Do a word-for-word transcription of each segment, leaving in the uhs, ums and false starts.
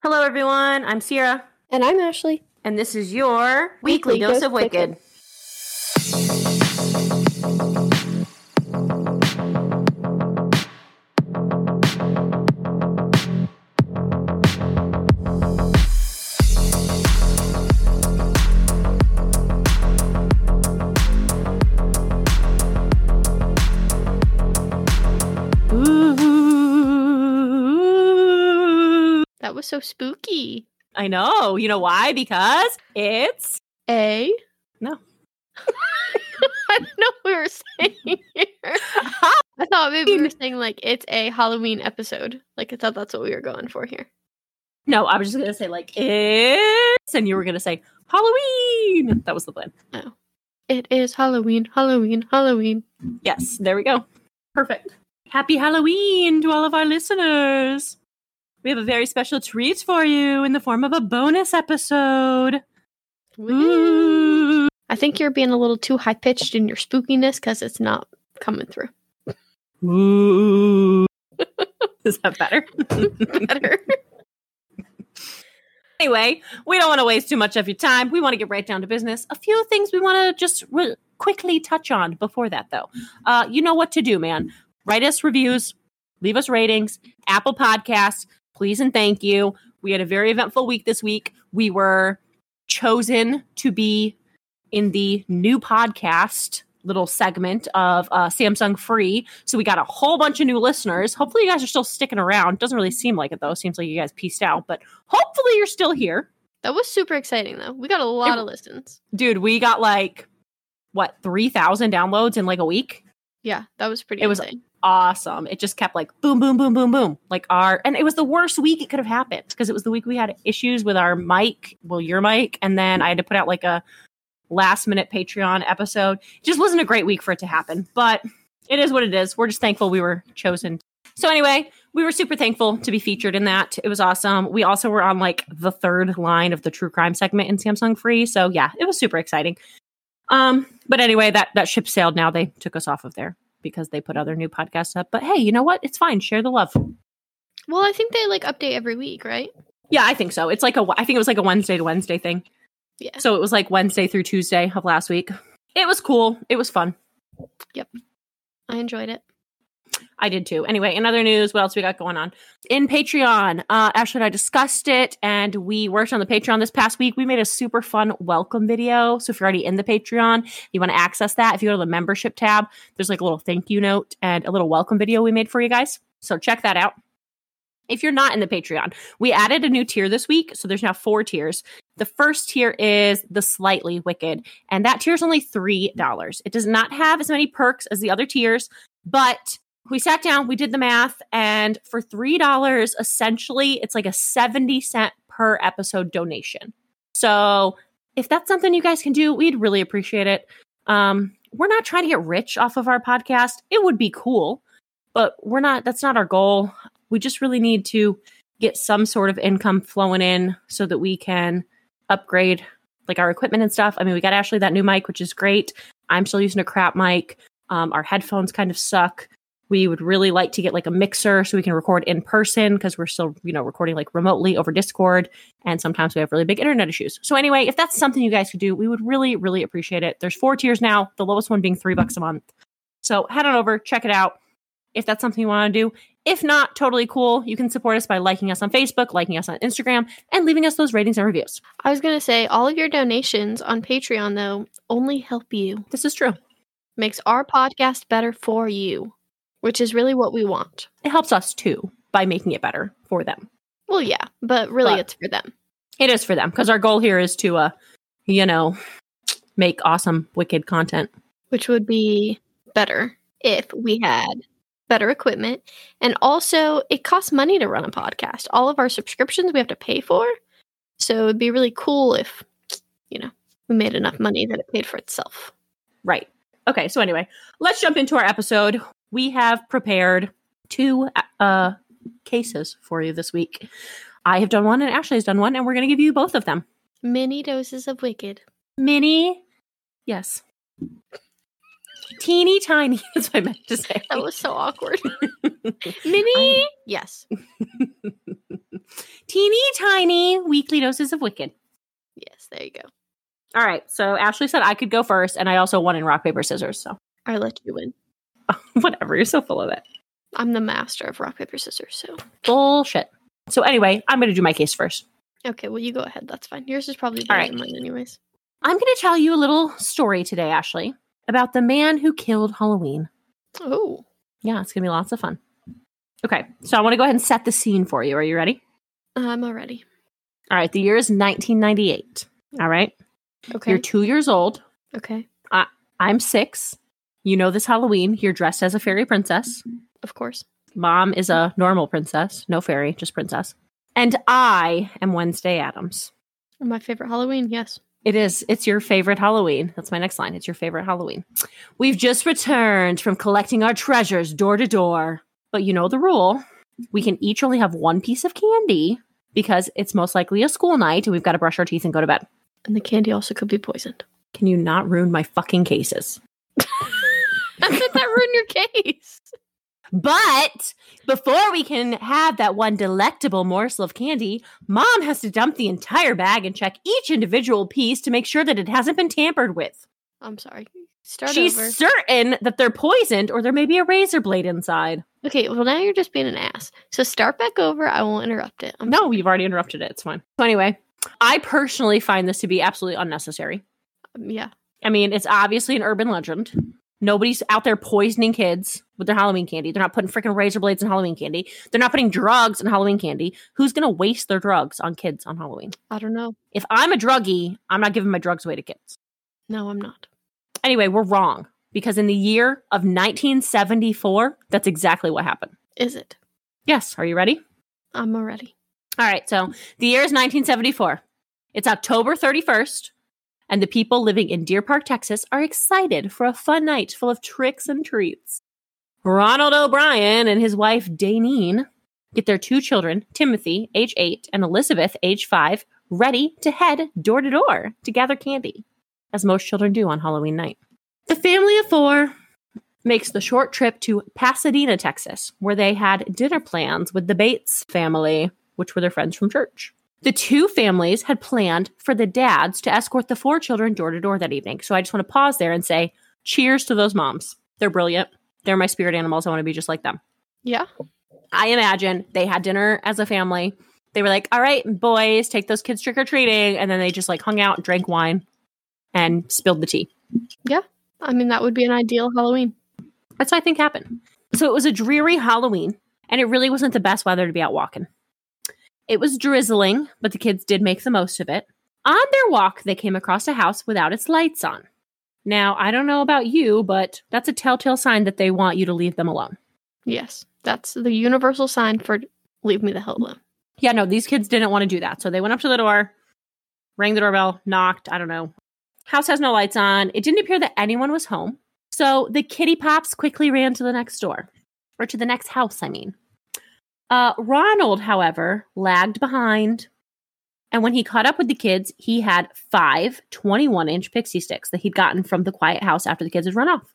Hello, everyone. I'm Sierra. And I'm Ashley. And this is your Weekly, Weekly Dose, Dose of Wicked. That was so spooky. I know. You know why? Because it's a no. I don't know what we were saying here. I thought maybe we were saying like it's a Halloween episode. Like I thought that's what we were going for here. No, I was just gonna say like it's, and you were gonna say Halloween. That was the plan. Oh, it is Halloween, Halloween, Halloween. Yes, there we go. Perfect. Happy Halloween to all of our listeners. We have a very special treat for you in the form of a bonus episode. Ooh. I think you're being a little too high-pitched in your spookiness because it's not coming through. Ooh. Is that better? Better. Anyway, we don't want to waste too much of your time. We want to get right down to business. A few things we want to just re- quickly touch on before that, though. Uh, you know what to do, man. Write us reviews. Leave us ratings. Apple Podcasts. Please and thank you. We had a very eventful week this week. We were chosen to be in the new podcast little segment of uh, Samsung Free. So we got a whole bunch of new listeners. Hopefully you guys are still sticking around. Doesn't really seem like it, though. Seems like you guys peaced out. But hopefully you're still here. That was super exciting, though. We got a lot it, of listens. Dude, we got like, what, three thousand downloads in like a week? Yeah, that was pretty it insane. Was awesome. It just kept like boom, boom, boom, boom, boom. Like our, and it was the worst week it could have happened because it was the week we had issues with our mic, well, your mic. And then I had to put out like a last minute Patreon episode. It just wasn't a great week for it to happen, but it is what it is. We're just thankful we were chosen. So anyway, we were super thankful to be featured in that. It was awesome. We also were on like the third line of the true crime segment in Samsung Free. So yeah, it was super exciting. Um, but anyway, that, that ship sailed now. They took us off of there because they put other new podcasts up. But hey, you know what? It's fine. Share the love. Well, I think they like update every week, right? Yeah, I think so. It's like a, I think it was like a Wednesday to Wednesday thing. Yeah. So it was like Wednesday through Tuesday of last week. It was cool. It was fun. Yep. I enjoyed it. I did too. Anyway, in other news, what else we got going on? In Patreon, uh, Ashley and I discussed it, and we worked on the Patreon this past week. We made a super fun welcome video. So if you're already in the Patreon, you want to access that. If you go to the membership tab, there's like a little thank you note and a little welcome video we made for you guys. So check that out. If you're not in the Patreon, we added a new tier this week. So there's now four tiers. The first tier is the Slightly Wicked, and that tier is only three dollars. It does not have as many perks as the other tiers, but we sat down, we did the math, and for three dollars, essentially, it's like a seventy cent per episode donation. So if that's something you guys can do, we'd really appreciate it. Um, we're not trying to get rich off of our podcast. It would be cool, but we're not. That's not our goal. We just really need to get some sort of income flowing in so that we can upgrade like our equipment and stuff. I mean, we got Ashley that new mic, which is great. I'm still using a crap mic. Um, our headphones kind of suck. We would really like to get like a mixer so we can record in person because we're still, you know, recording like remotely over Discord. And sometimes we have really big internet issues. So anyway, if that's something you guys could do, we would really, really appreciate it. There's four tiers now, the lowest one being three bucks a month. So head on over, check it out if that's something you want to do. If not, totally cool. You can support us by liking us on Facebook, liking us on Instagram, and leaving us those ratings and reviews. I was going to say, all of your donations on Patreon, though, only help you. This is true. Makes our podcast better for you. Which is really what we want. It helps us, too, by making it better for them. Well, yeah, but really but it's for them. It is for them, because our goal here is to, uh, you know, make awesome, wicked content. Which would be better if we had better equipment, and also it costs money to run a podcast. All of our subscriptions we have to pay for, so it'd be really cool if, you know, we made enough money that it paid for itself. Right. Okay, so anyway, let's jump into our episode. We have prepared two uh, cases for you this week. I have done one and Ashley has done one, and we're going to give you both of them. Mini doses of wicked. Mini? Yes. Teeny tiny. That's what I meant to say. That was so awkward. Mini? I, yes. Teeny tiny weekly doses of wicked. Yes, there you go. All right. So Ashley said I could go first, and I also won in rock, paper, scissors. So I let you win. Whatever. You're so full of it. I'm the master of rock, paper, scissors. So bullshit. So anyway, I'm going to do my case first. Okay. Well, you go ahead. That's fine. Yours is probably better right. than mine anyways. I'm going to tell you a little story today, Ashley, about the man who killed Halloween. Oh. Yeah. It's going to be lots of fun. Okay. So I want to go ahead and set the scene for you. Are you ready? I'm already. All right. The year is nineteen ninety-eight. All right. Okay. You're two years old. Okay. I, I'm six. You know this Halloween. You're dressed as a fairy princess. Of course. Mom is a normal princess. No fairy, just princess. And I am Wednesday Addams. My favorite Halloween, yes. It is. It's your favorite Halloween. That's my next line. It's your favorite Halloween. We've just returned from collecting our treasures door to door. But you know the rule. We can each only have one piece of candy because it's most likely a school night and we've got to brush our teeth and go to bed. And the candy also could be poisoned. Can you not ruin my fucking cases? How did that ruin your case? But before we can have that one delectable morsel of candy, Mom has to dump the entire bag and check each individual piece to make sure that it hasn't been tampered with. I'm sorry. Start She's over. She's certain that they're poisoned or there may be a razor blade inside. Okay, well now you're just being an ass. So start back over. I won't interrupt it. I'm no, sorry. You've already interrupted it. It's fine. So anyway, I personally find this to be absolutely unnecessary. Um, yeah. I mean, it's obviously an urban legend. Nobody's out there poisoning kids with their Halloween candy. They're not putting freaking razor blades in Halloween candy. They're not putting drugs in Halloween candy. Who's going to waste their drugs on kids on Halloween? I don't know. If I'm a druggie, I'm not giving my drugs away to kids. No, I'm not. Anyway, we're wrong. Because in the year of nineteen seventy-four, that's exactly what happened. Is it? Yes. Are you ready? I'm ready. All right. So the year is nineteen seventy-four. It's October thirty-first. And the people living in Deer Park, Texas are excited for a fun night full of tricks and treats. Ronald O'Bryan and his wife, Daynene, get their two children, Timothy, age eight, and Elizabeth, age five, ready to head door to door to gather candy, as most children do on Halloween night. The family of four makes the short trip to Pasadena, Texas, where they had dinner plans with the Bates family, which were their friends from church. The two families had planned for the dads to escort the four children door to door that evening. So I just want to pause there and say, cheers to those moms. They're brilliant. They're my spirit animals. I want to be just like them. Yeah. I imagine they had dinner as a family. They were like, all right, boys, take those kids trick-or-treating. And then they just like hung out, drank wine, and spilled the tea. Yeah. I mean, that would be an ideal Halloween. That's what I think happened. So it was a dreary Halloween, and it really wasn't the best weather to be out walking. It was drizzling, but the kids did make the most of it. On their walk, they came across a house without its lights on. Now, I don't know about you, but that's a telltale sign that they want you to leave them alone. Yes, that's the universal sign for leave me the hell alone. Yeah, no, these kids didn't want to do that. So they went up to the door, rang the doorbell, knocked, I don't know. House has no lights on. It didn't appear that anyone was home. So the kitty pops quickly ran to the next door, or to the next house, I mean. Uh, Ronald, however, lagged behind. And when he caught up with the kids, he had five twenty-one inch Pixie Sticks that he'd gotten from the quiet house after the kids had run off.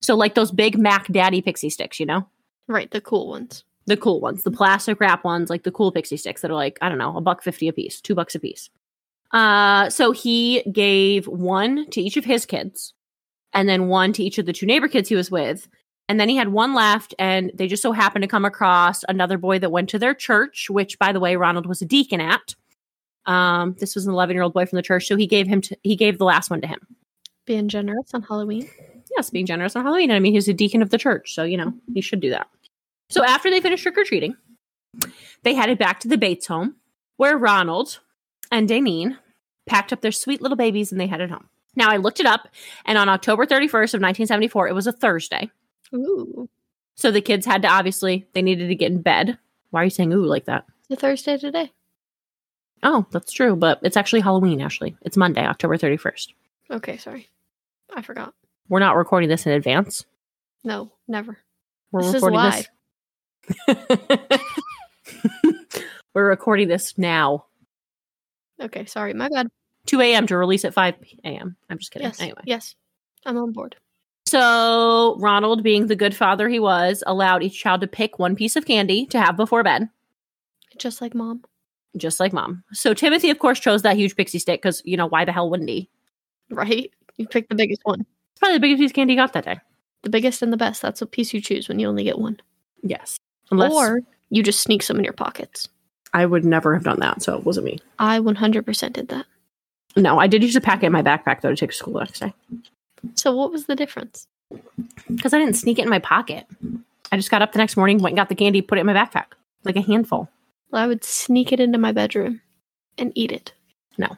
So like those big Mac Daddy Pixie Sticks, you know? Right. The cool ones. The cool ones. The plastic wrap ones, like the cool Pixie Sticks that are like, I don't know, a buck fifty a piece, two bucks a piece. Uh, so he gave one to each of his kids and then one to each of the two neighbor kids he was with. And then he had one left, and they just so happened to come across another boy that went to their church, which, by the way, Ronald was a deacon at. Um, this was an eleven-year-old boy from the church, so he gave him to, he gave the last one to him. Being generous on Halloween. Yes, being generous on Halloween. I mean, he was a deacon of the church, so, you know, he should do that. So after they finished trick-or-treating, they headed back to the Bates home, where Ronald and Daynene packed up their sweet little babies, and they headed home. Now, I looked it up, and on October thirty-first of nineteen seventy-four, it was a Thursday. Ooh. So the kids had to, obviously, they needed to get in bed. Why are you saying ooh like that? It's a Thursday today. Oh, that's true. But it's actually Halloween, Ashley. It's Monday, October thirty-first. Okay, sorry. I forgot. We're not recording this in advance. No, never. We're this recording is live. This. We're recording this now. Okay, sorry. My bad. two a.m. to release at five p.m. I'm just kidding. Yes, anyway. Yes, I'm on board. So Ronald, being the good father he was, allowed each child to pick one piece of candy to have before bed. Just like mom. Just like mom. So Timothy, of course, chose that huge pixie stick because, you know, why the hell wouldn't he? Right? You picked the biggest one. It's probably the biggest piece of candy you got that day. The biggest and the best. That's the piece you choose when you only get one. Yes. Unless or you just sneak some in your pockets. I would never have done that, so it wasn't me. I one hundred percent did that. No, I did use a packet in my backpack, though, to take to school the next day. So what was the difference? Because I didn't sneak it in my pocket. I just got up the next morning, went and got the candy, put it in my backpack. Like a handful. Well, I would sneak it into my bedroom and eat it. No.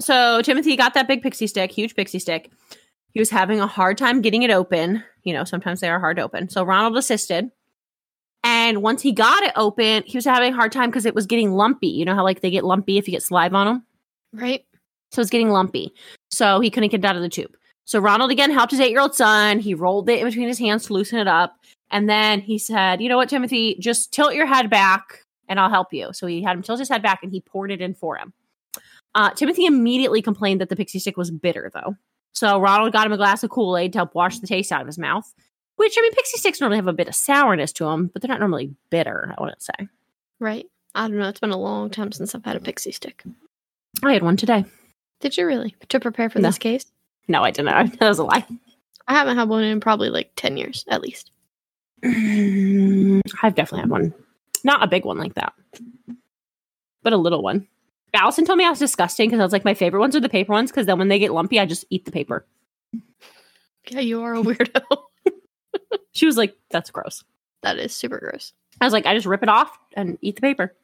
So Timothy got that big pixie stick, huge pixie stick. He was having a hard time getting it open. You know, sometimes they are hard to open. So Ronald assisted. And once he got it open, he was having a hard time because it was getting lumpy. You know how like they get lumpy if you get saliva on them? Right. So it's getting lumpy. So he couldn't get it out of the tube. So Ronald again helped his eight-year-old son. He rolled it in between his hands to loosen it up. And then he said, you know what, Timothy, just tilt your head back and I'll help you. So he had him tilt his head back and he poured it in for him. Uh, Timothy immediately complained that the pixie stick was bitter, though. So Ronald got him a glass of Kool-Aid to help wash the taste out of his mouth. Which, I mean, pixie sticks normally have a bit of sourness to them, but they're not normally bitter, I wouldn't say. Right. I don't know. It's been a long time since I've had a pixie stick. I had one today. Did you really? To prepare for no. this case? No, I didn't. That was a lie. I haven't had one in probably like ten years, at least. I've definitely had one. Not a big one like that. But a little one. Allison told me I was disgusting because I was like, my favorite ones are the paper ones because then when they get lumpy, I just eat the paper. Yeah, you are a weirdo. She was like, that's gross. That is super gross. I was like, I just rip it off and eat the paper.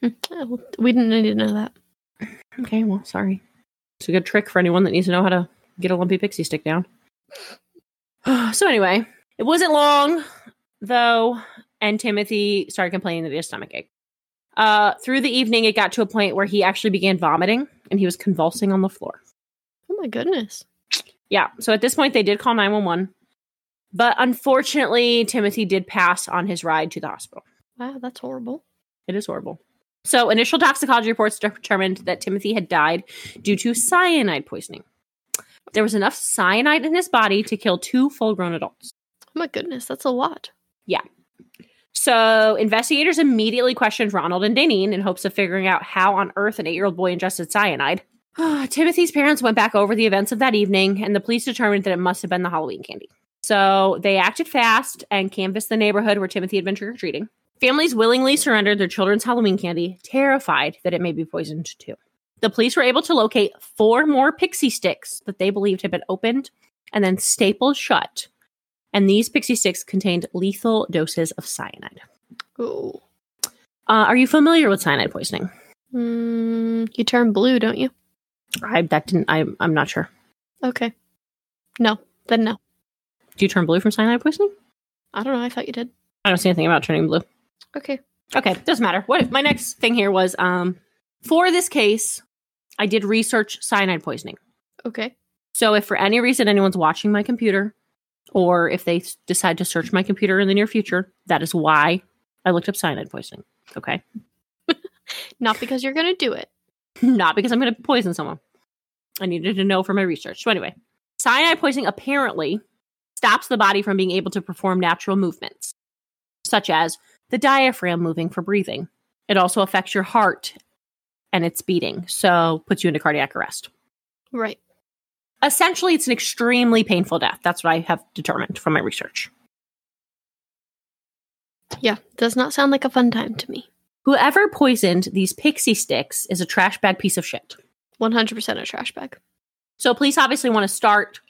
We didn't need to know that. Okay, well, sorry. It's a good trick for anyone that needs to know how to get a lumpy pixie stick down. So anyway, it wasn't long, though, and Timothy started complaining that he had a stomach ache. Uh, through the evening, it got to a point where he actually began vomiting, and he was convulsing on the floor. Oh, my goodness. Yeah, so at this point, they did call nine one one. But unfortunately, Timothy did pass on his ride to the hospital. Wow, that's horrible. It is horrible. So initial toxicology reports determined that Timothy had died due to cyanide poisoning. There was enough cyanide in his body to kill two full-grown adults. Oh my goodness, that's a lot. Yeah. So investigators immediately questioned Ronald and Daynene in hopes of figuring out how on earth an eight-year-old boy ingested cyanide. Timothy's parents went back over the events of that evening, and the police determined that it must have been the Halloween candy. So they acted fast and canvassed the neighborhood where Timothy had been trick-or-treating. Families willingly surrendered their children's Halloween candy, terrified that it may be poisoned too. The police were able to locate four more pixie sticks that they believed had been opened and then stapled shut. And these pixie sticks contained lethal doses of cyanide. Ooh. Uh, are you familiar with cyanide poisoning? Mm, you turn blue, don't you? I that didn't. I, I'm not sure. Okay. No. Then no. Do you turn blue from cyanide poisoning? I don't know. I thought you did. I don't see anything about turning blue. Okay. Okay. Doesn't matter. What my next thing here was, um, for this case, I did research cyanide poisoning. Okay. So if for any reason anyone's watching my computer or if they decide to search my computer in the near future, that is why I looked up cyanide poisoning. Okay. Not because you're going to do it. Not because I'm going to poison someone. I needed to know for my research. So anyway, cyanide poisoning apparently stops the body from being able to perform natural movements, such as the diaphragm moving for breathing. It also affects your heart and its beating, so puts you into cardiac arrest. Right. Essentially, it's an extremely painful death. That's what I have determined from my research. Yeah, does not sound like a fun time to me. Whoever poisoned these pixie sticks is a trash bag piece of shit. one hundred percent a trash bag. So police obviously want to start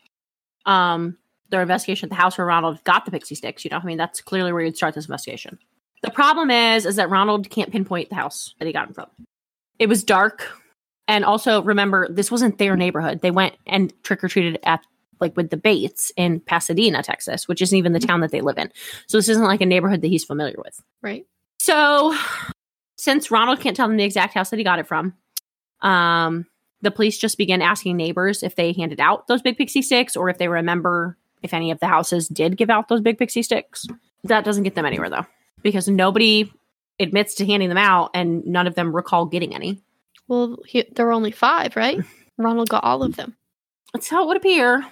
um, their investigation at the house where Ronald got the pixie sticks. You know, I mean, that's clearly where you'd start this investigation. The problem is, is that Ronald can't pinpoint the house that he got him from. It was dark. And also, remember, this wasn't their neighborhood. They went and trick-or-treated at like with the Bates in Pasadena, Texas, which isn't even the town that they live in. So this isn't like a neighborhood that he's familiar with. Right. So since Ronald can't tell them the exact house that he got it from, um, the police just began asking neighbors if they handed out those big pixie sticks or if they remember if any of the houses did give out those big pixie sticks. That doesn't get them anywhere, though, because nobody admits to handing them out and none of them recall getting any. Well, he, there were only five, right? Ronald got all of them. That's how it would appear.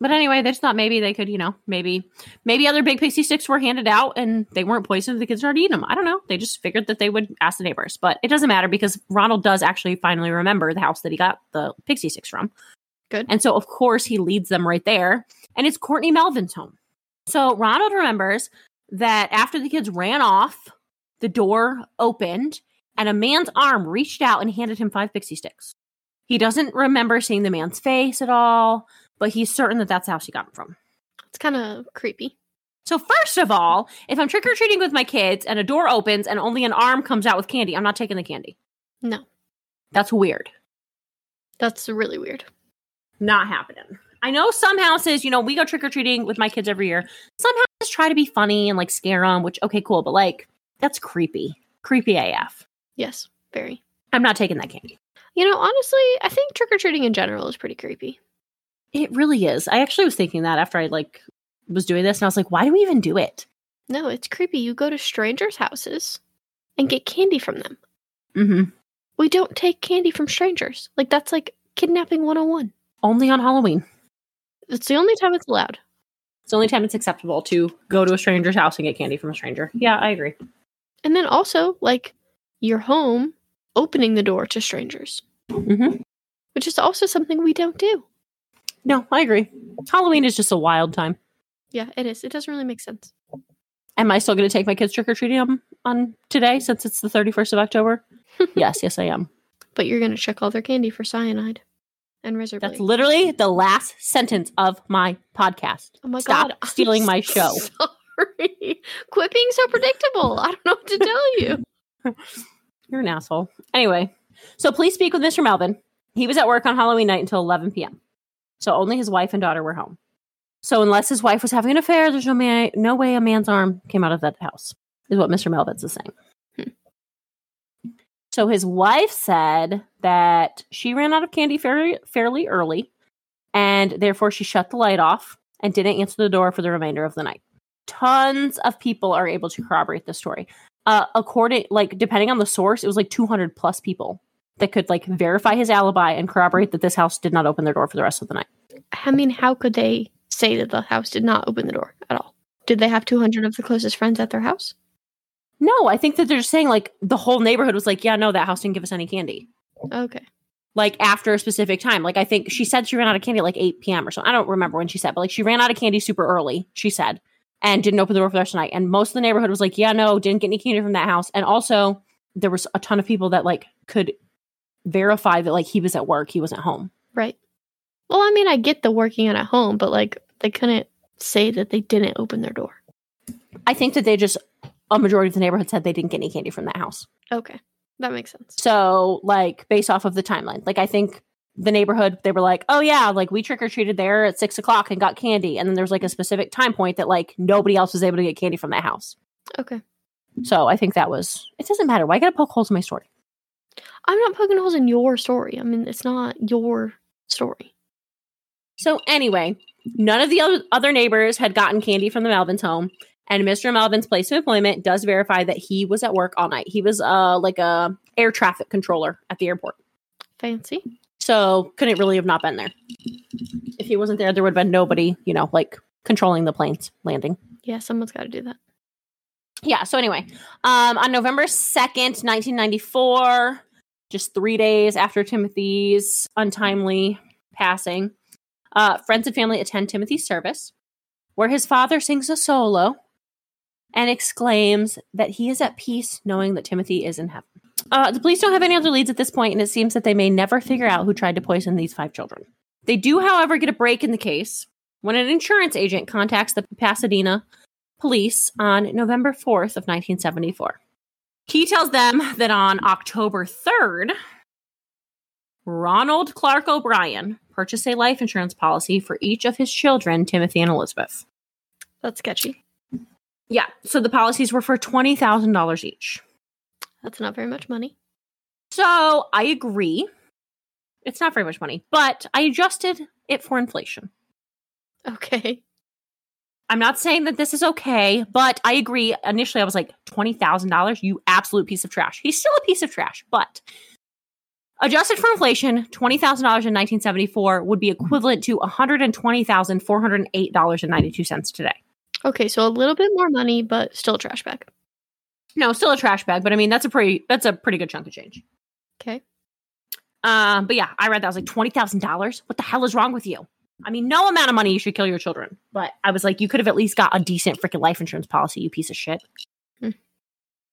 But anyway, they just thought maybe they could, you know, maybe maybe other big pixie sticks were handed out and they weren't poisoned. The kids started eating them. I don't know. They just figured that they would ask the neighbors. But it doesn't matter because Ronald does actually finally remember the house that he got the pixie sticks from. Good. And so, of course, he leads them right there. And it's Courtney Melvin's home. So Ronald remembers that after the kids ran off, the door opened and a man's arm reached out and handed him five pixie sticks. He doesn't remember seeing the man's face at all, but he's certain that that's how she got him from. It's kind of creepy. So first of all, if I'm trick-or-treating with my kids and a door opens and only an arm comes out with candy, I'm not taking the candy. No. That's weird. That's really weird. Not happening. I know some houses, you know, we go trick-or-treating with my kids every year. Some houses try to be funny and, like, scare them, which, okay, cool. But, like, that's creepy. Creepy A F. Yes, very. I'm not taking that candy. You know, honestly, I think trick-or-treating in general is pretty creepy. It really is. I actually was thinking that after I, like, was doing this, and I was like, why do we even do it? No, it's creepy. You go to strangers' houses and get candy from them. Mm-hmm. We don't take candy from strangers. Like, that's, like, kidnapping one oh one. Only on Halloween. It's the only time it's allowed. It's the only time it's acceptable to go to a stranger's house and get candy from a stranger. Yeah, I agree. And then also, like, your home opening the door to strangers. Mm-hmm. Which is also something we don't do. No, I agree. Halloween is just a wild time. Yeah, it is. It doesn't really make sense. Am I still going to take my kids trick-or-treating on, on today since it's the thirty-first of October? Yes, yes, I am. But you're going to check all their candy for cyanide and razor blades. That's literally the last sentence of my podcast. Oh my Stop God, stealing I'm my show. Sorry. Quit being so predictable. I don't know what to tell you. You're an asshole. Anyway, so please speak with Mister Melvin. He was at work on Halloween night until eleven p.m. So only his wife and daughter were home. So unless his wife was having an affair, there's no, man, no way a man's arm came out of that house, is what Mister Melvitz is saying. Hmm. So his wife said that she ran out of candy fairly, fairly early, and therefore she shut the light off and didn't answer the door for the remainder of the night. Tons of people are able to corroborate this story. Uh, according, like, depending on the source, it was like two hundred plus people that could, like, verify his alibi and corroborate that this house did not open their door for the rest of the night. I mean, how could they say that the house did not open the door at all? Did they have two hundred of the closest friends at their house? No, I think that they're just saying, like, the whole neighborhood was like, yeah, no, that house didn't give us any candy. Okay. Like, after a specific time. Like, I think she said she ran out of candy at, like, eight p.m. or so. I don't remember when she said, but, like, she ran out of candy super early, she said, and didn't open the door for the rest of the night. And most of the neighborhood was like, yeah, no, didn't get any candy from that house. And also, there was a ton of people that, like, could verify that, like, he was at work, he wasn't home. Right. Well, I mean, I get the working out at home, but, like, they couldn't say that they didn't open their door. I think that they just, a majority of the neighborhood said they didn't get any candy from that house. Okay. That makes sense. So, like, based off of the timeline, like, I think the neighborhood, they were like, oh, yeah, like, we trick-or-treated there at six o'clock and got candy. And then there was, like, a specific time point that, like, nobody else was able to get candy from that house. Okay. So I think that was, it doesn't matter. Why I gotta poke holes in my story? I'm not poking holes in your story. I mean, it's not your story. So anyway, none of the other neighbors had gotten candy from the Melvin's home, and Mister Melvin's place of employment does verify that he was at work all night. He was uh, like a air traffic controller at the airport. Fancy. So couldn't really have not been there. If he wasn't there, there would have been nobody, you know, like controlling the planes landing. Yeah, someone's got to do that. Yeah, so anyway, um, on November second, nineteen ninety-four, just three days after Timothy's untimely passing, uh, friends and family attend Timothy's service, where his father sings a solo and exclaims that he is at peace knowing that Timothy is in heaven. Uh, the police don't have any other leads at this point, and it seems that they may never figure out who tried to poison these five children. They do, however, get a break in the case when an insurance agent contacts the Pasadena police on November fourth of nineteen seventy-four. He tells them that on October third, Ronald Clark O'Bryan purchase a life insurance policy for each of his children, Timothy and Elizabeth. That's sketchy. Yeah. So the policies were for twenty thousand dollars each. That's not very much money. So I agree. It's not very much money, but I adjusted it for inflation. Okay. I'm not saying that this is okay, but I agree. Initially, I was like, twenty thousand dollars, you absolute piece of trash. He's still a piece of trash, but adjusted for inflation, twenty thousand dollars in nineteen seventy-four would be equivalent to one hundred twenty thousand four hundred eight dollars and ninety-two cents today. Okay, so a little bit more money, but still a trash bag. No, still a trash bag, but I mean, that's a pretty that's a pretty good chunk of change. Okay. Um, but yeah, I read that. I was like, twenty thousand dollars? What the hell is wrong with you? I mean, no amount of money you should kill your children. But I was like, you could have at least got a decent freaking life insurance policy, you piece of shit. Hmm.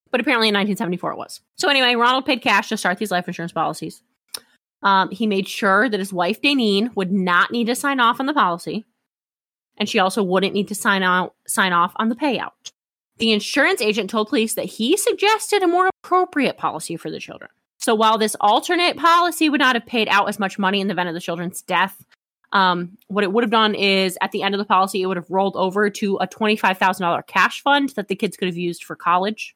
But apparently in nineteen seventy-four it was. So anyway, Ronald paid cash to start these life insurance policies. Um, he made sure that his wife, Daynene, would not need to sign off on the policy. And she also wouldn't need to sign out, sign off on the payout. The insurance agent told police that he suggested a more appropriate policy for the children. So while this alternate policy would not have paid out as much money in the event of the children's death, um, what it would have done is at the end of the policy, it would have rolled over to a twenty-five thousand dollars cash fund that the kids could have used for college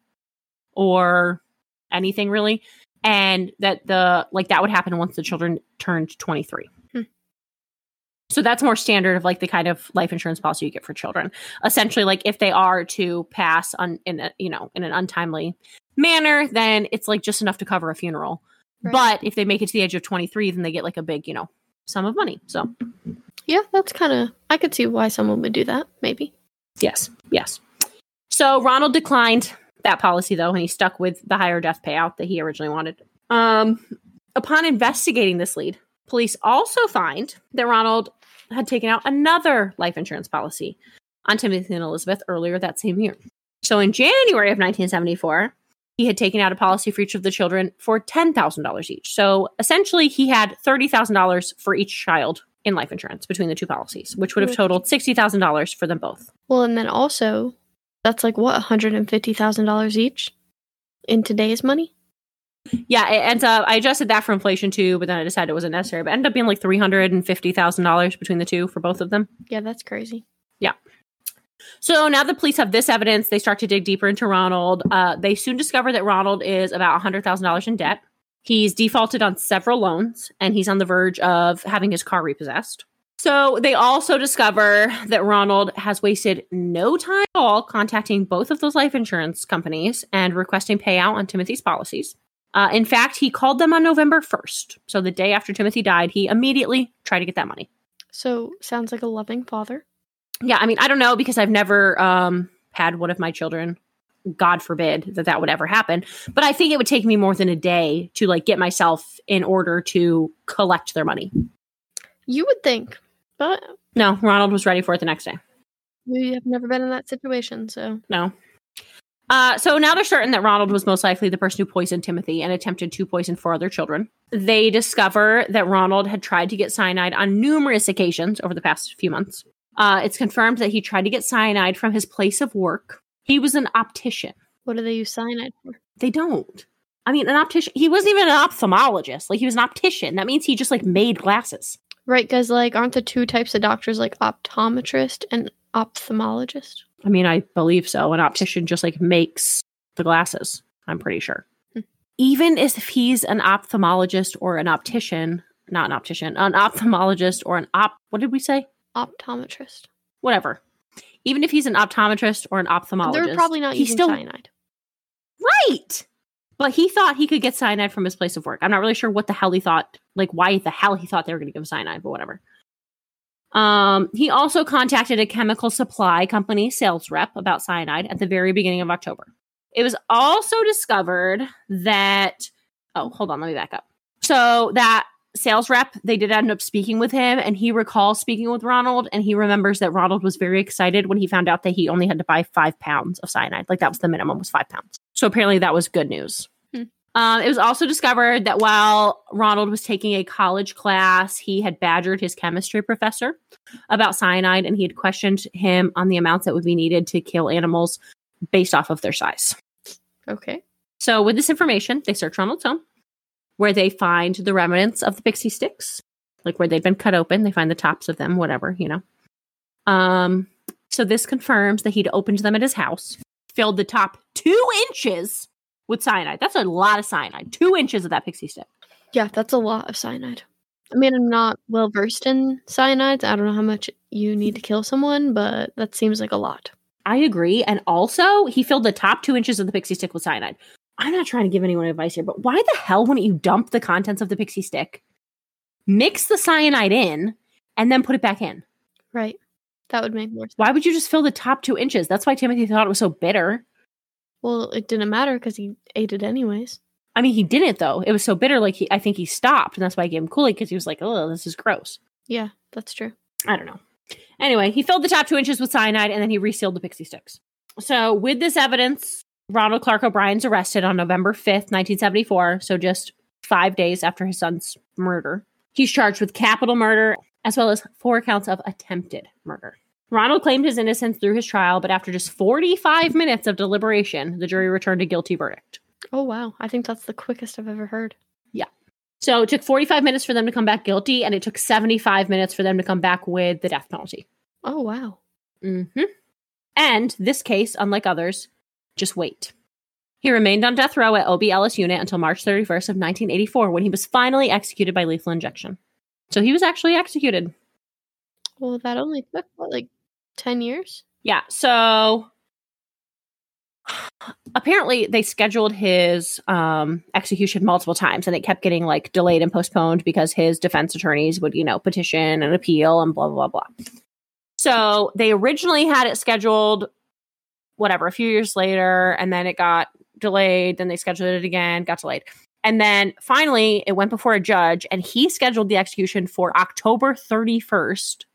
or anything really. And that the, like that would happen once the children turned twenty-three. Hmm. So that's more standard of like the kind of life insurance policy you get for children. Essentially, like if they are to pass on in a, you know, in an untimely manner, then it's like just enough to cover a funeral. Right. But if they make it to the age of twenty-three, then they get like a big, you know, sum of money. So yeah, that's kind of, I could see why someone would do that. Maybe. Yes. Yes. So Ronald declined that policy though, and he stuck with the higher death payout that he originally wanted. Um, upon investigating this lead, police also find that Ronald had taken out another life insurance policy on Timothy and Elizabeth earlier that same year. So in January of nineteen seventy-four, he had taken out a policy for each of the children for ten thousand dollars each. So essentially, he had thirty thousand dollars for each child in life insurance between the two policies, which would have totaled sixty thousand dollars for them both. Well, and then also, that's like, what, one hundred fifty thousand dollars each in today's money? Yeah, it ends up, I adjusted that for inflation too, but then I decided it wasn't necessary. But it ended up being like three hundred fifty thousand dollars between the two for both of them. Yeah, that's crazy. Yeah. So now the police have this evidence. They start to dig deeper into Ronald. Uh, they soon discover that Ronald is about one hundred thousand dollars in debt. He's defaulted on several loans, and he's on the verge of having his car repossessed. So they also discover that Ronald has wasted no time at all contacting both of those life insurance companies and requesting payout on Timothy's policies. Uh, in fact, he called them on November first. So the day after Timothy died, he immediately tried to get that money. So sounds like a loving father. Yeah, I mean, I don't know, because I've never um, had one of my children. God forbid that that would ever happen. But I think it would take me more than a day to like get myself in order to collect their money. You would think, but no, Ronald was ready for it the next day. We have never been in that situation, so no. Uh, so now they're certain that Ronald was most likely the person who poisoned Timothy and attempted to poison four other children. They discover that Ronald had tried to get cyanide on numerous occasions over the past few months. Uh, it's confirmed that he tried to get cyanide from his place of work. He was an optician. What do they use cyanide for? They don't. I mean, an optician. He wasn't even an ophthalmologist. Like, he was an optician. That means he just, like, made glasses. Right, because, like, aren't the two types of doctors, like, optometrist and ophthalmologist? I mean, I believe so. An optician just, like, makes the glasses. I'm pretty sure. Hmm. Even if he's an ophthalmologist or an optician, not an optician, an ophthalmologist or an op, what did we say? Optometrist. Whatever. Even if he's an optometrist or an ophthalmologist, they're probably not using still, cyanide. Right! But he thought he could get cyanide from his place of work. I'm not really sure what the hell he thought, like why the hell he thought they were going to give him cyanide, but whatever. Um, he also contacted a chemical supply company sales rep about cyanide at the very beginning of October. It was also discovered that... Oh, hold on. Let me back up. So that... sales rep, they did end up speaking with him, and he recalls speaking with Ronald, and he remembers that Ronald was very excited when he found out that he only had to buy five pounds of cyanide. Like, that was the minimum, was five pounds. So apparently that was good news. Hmm. Um, it was also discovered that while Ronald was taking a college class, he had badgered his chemistry professor about cyanide, and he had questioned him on the amounts that would be needed to kill animals based off of their size. Okay. So with this information, they search Ronald's home, where they find the remnants of the pixie sticks, like where they'd been cut open. They find the tops of them, whatever, you know. Um, so this confirms that he'd opened them at his house, filled the top two inches with cyanide. That's a lot of cyanide. Two inches of that pixie stick. Yeah, that's a lot of cyanide. I mean, I'm not well versed in cyanides. I don't know how much you need to kill someone, but that seems like a lot. I agree. And also, he filled the top two inches of the pixie stick with cyanide. I'm not trying to give anyone advice here, but why the hell wouldn't you dump the contents of the pixie stick, mix the cyanide in, and then put it back in? Right. That would make more sense. Why would you just fill the top two inches? That's why Timothy thought it was so bitter. Well, it didn't matter because he ate it anyways. I mean, he didn't, though. It was so bitter, like, he, I think he stopped, and that's why I gave him Kool-Aid, because he was like, oh, this is gross. Yeah, that's true. I don't know. Anyway, he filled the top two inches with cyanide, and then he resealed the pixie sticks. So, with this evidence, Ronald Clark O'Brien's arrested on November fifth, nineteen seventy-four, so just five days after his son's murder. He's charged with capital murder, as well as four counts of attempted murder. Ronald claimed his innocence through his trial, but after just forty-five minutes of deliberation, the jury returned a guilty verdict. Oh, wow. I think that's the quickest I've ever heard. Yeah. So it took forty-five minutes for them to come back guilty, and it took seventy-five minutes for them to come back with the death penalty. Oh, wow. Mm-hmm. And this case, unlike others, just wait. He remained on death row at O B. Ellis Unit until March thirty-first of nineteen eighty-four, when he was finally executed by lethal injection. So he was actually executed. Well, that only took, what, like ten years? Yeah, so... Apparently, they scheduled his um, execution multiple times, and it kept getting like delayed and postponed because his defense attorneys would, you know, petition and appeal and blah, blah, blah, blah. So they originally had it scheduled, whatever, a few years later, and then it got delayed. Then they scheduled it again, got delayed. And then finally, it went before a judge, and he scheduled the execution for October thirty-first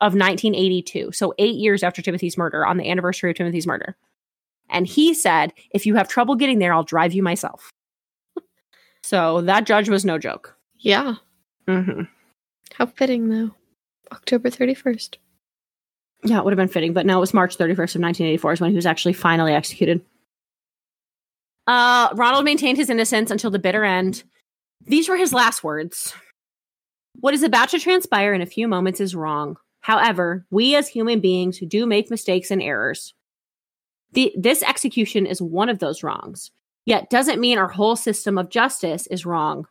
of nineteen eighty-two. So eight years after Timothy's murder, on the anniversary of Timothy's murder. And he said, if you have trouble getting there, I'll drive you myself. So that judge was no joke. Yeah. Mm-hmm. How fitting, though. October thirty-first. Yeah, it would have been fitting. But no, it was March thirty-first of nineteen eighty-four is when he was actually finally executed. Uh, Ronald maintained his innocence until the bitter end. These were his last words. What is about to transpire in a few moments is wrong. However, we as human beings do make mistakes and errors. The, this execution is one of those wrongs, yet doesn't mean our whole system of justice is wrong.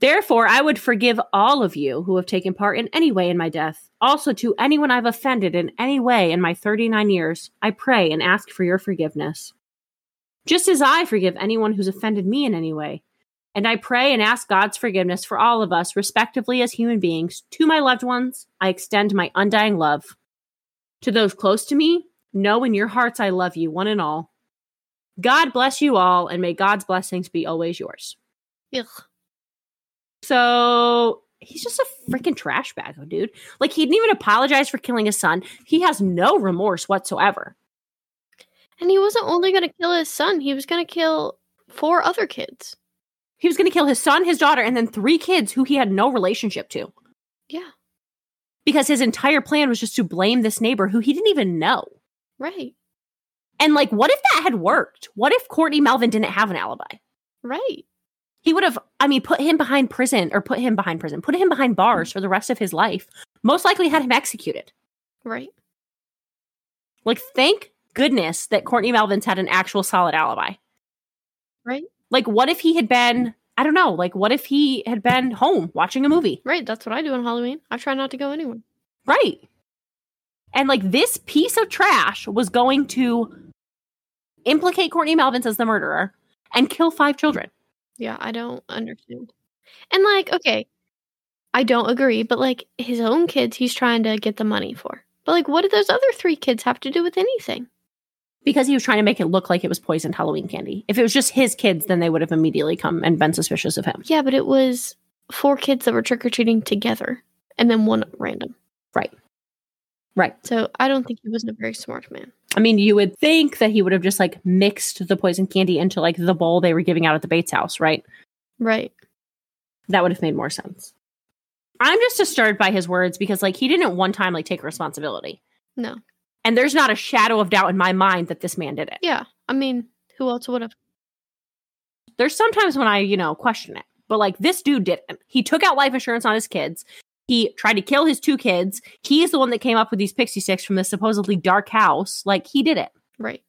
Therefore, I would forgive all of you who have taken part in any way in my death. Also to anyone I've offended in any way in my thirty-nine years, I pray and ask for your forgiveness. Just as I forgive anyone who's offended me in any way. And I pray and ask God's forgiveness for all of us, respectively as human beings. To my loved ones, I extend my undying love. To those close to me, know in your hearts I love you, one and all. God bless you all, and may God's blessings be always yours. Ugh. So, he's just a freaking trash bag, dude. Like, he didn't even apologize for killing his son. He has no remorse whatsoever. And he wasn't only going to kill his son, he was going to kill four other kids. He was going to kill his son, his daughter, and then three kids who he had no relationship to. Yeah. Because his entire plan was just to blame this neighbor who he didn't even know. Right. And, like, what if that had worked? What if Courtney Melvin didn't have an alibi? Right. He would have, I mean, put him behind prison, or put him behind prison, put him behind bars for the rest of his life. Most likely had him executed. Right. Like, thank goodness that Courtney Melvin's had an actual solid alibi. Right. Like, what if he had been, I don't know, like, what if he had been home watching a movie? Right, that's what I do on Halloween. I try not to go anywhere. Right. And, like, this piece of trash was going to implicate Courtney Melvin as the murderer and kill five children. Yeah, I don't understand. And, like, okay, I don't agree, but, like, his own kids he's trying to get the money for. But, like, what did those other three kids have to do with anything? Because he was trying to make it look like it was poisoned Halloween candy. If it was just his kids, then they would have immediately come and been suspicious of him. Yeah, but it was four kids that were trick-or-treating together and then one random. Right. Right. So I don't think he was a very smart man. I mean, you would think that he would have just, like, mixed the poison candy into, like, the bowl they were giving out at the Bates house, right? Right. That would have made more sense. I'm just disturbed by his words because, like, he didn't one time, like, take responsibility. No. And there's not a shadow of doubt in my mind that this man did it. Yeah. I mean, who else would have? There's sometimes when I, you know, question it. But like this dude didn't. He took out life insurance on his kids. He tried to kill his two kids. He's the one that came up with these pixie sticks from this supposedly dark house. Like, he did it. Right.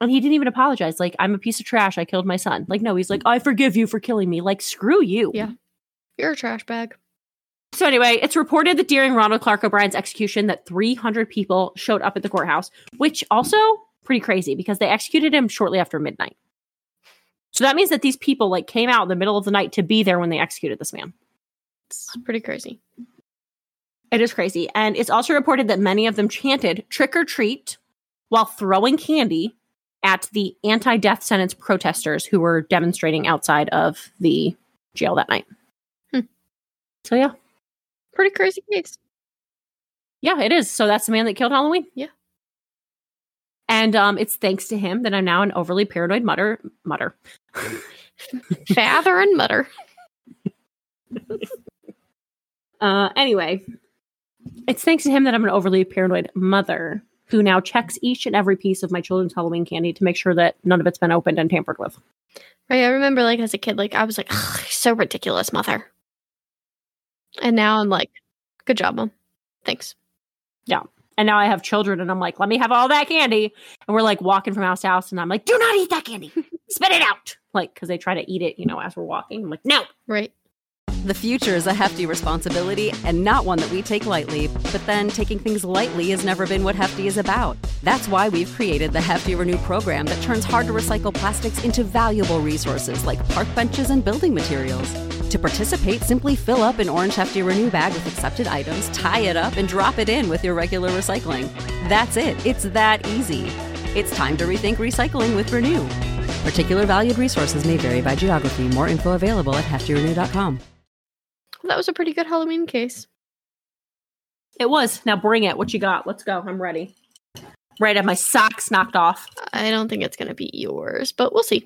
And he didn't even apologize. Like, I'm a piece of trash. I killed my son. Like, no, he's like, I forgive you for killing me. Like, screw you. Yeah. You're a trash bag. So anyway, it's reported that during Ronald Clark O'Brien's execution that three hundred people showed up at the courthouse, which also pretty crazy because they executed him shortly after midnight. So that means that these people like came out in the middle of the night to be there when they executed this man. It's pretty crazy. It is crazy. And it's also reported that many of them chanted trick or treat while throwing candy at the anti-death sentence protesters who were demonstrating outside of the jail that night. Hmm. So yeah. Pretty crazy case. Yeah, it is. So that's the man that killed Halloween. Yeah. And um, it's thanks to him that I'm now an overly paranoid mutter. Mutter. Father and mutter. uh, anyway, it's thanks to him that I'm an overly paranoid mother who now checks each and every piece of my children's Halloween candy to make sure that none of it's been opened and tampered with. Right. I remember like as a kid, like I was like, so ridiculous, mother. And now I'm like, good job, Mom. Thanks. Yeah. And now I have children and I'm like, let me have all that candy. And we're like walking from house to house and I'm like, do not eat that candy. Spit it out. Like, because they try to eat it, you know, as we're walking. I'm like, no. Right. The future is a hefty responsibility and not one that we take lightly. But then taking things lightly has never been what Hefty is about. That's why we've created the Hefty Renew program that turns hard to recycle plastics into valuable resources like park benches and building materials. To participate, simply fill up an orange Hefty Renew bag with accepted items, tie it up, and drop it in with your regular recycling. That's it. It's that easy. It's time to rethink recycling with Renew. Particular valued resources may vary by geography. More info available at hefty renew dot com. Well, that was a pretty good Halloween case. It was. Now bring it. What you got? Let's go. I'm ready. Right at my socks knocked off. I don't think it's going to be yours, but we'll see.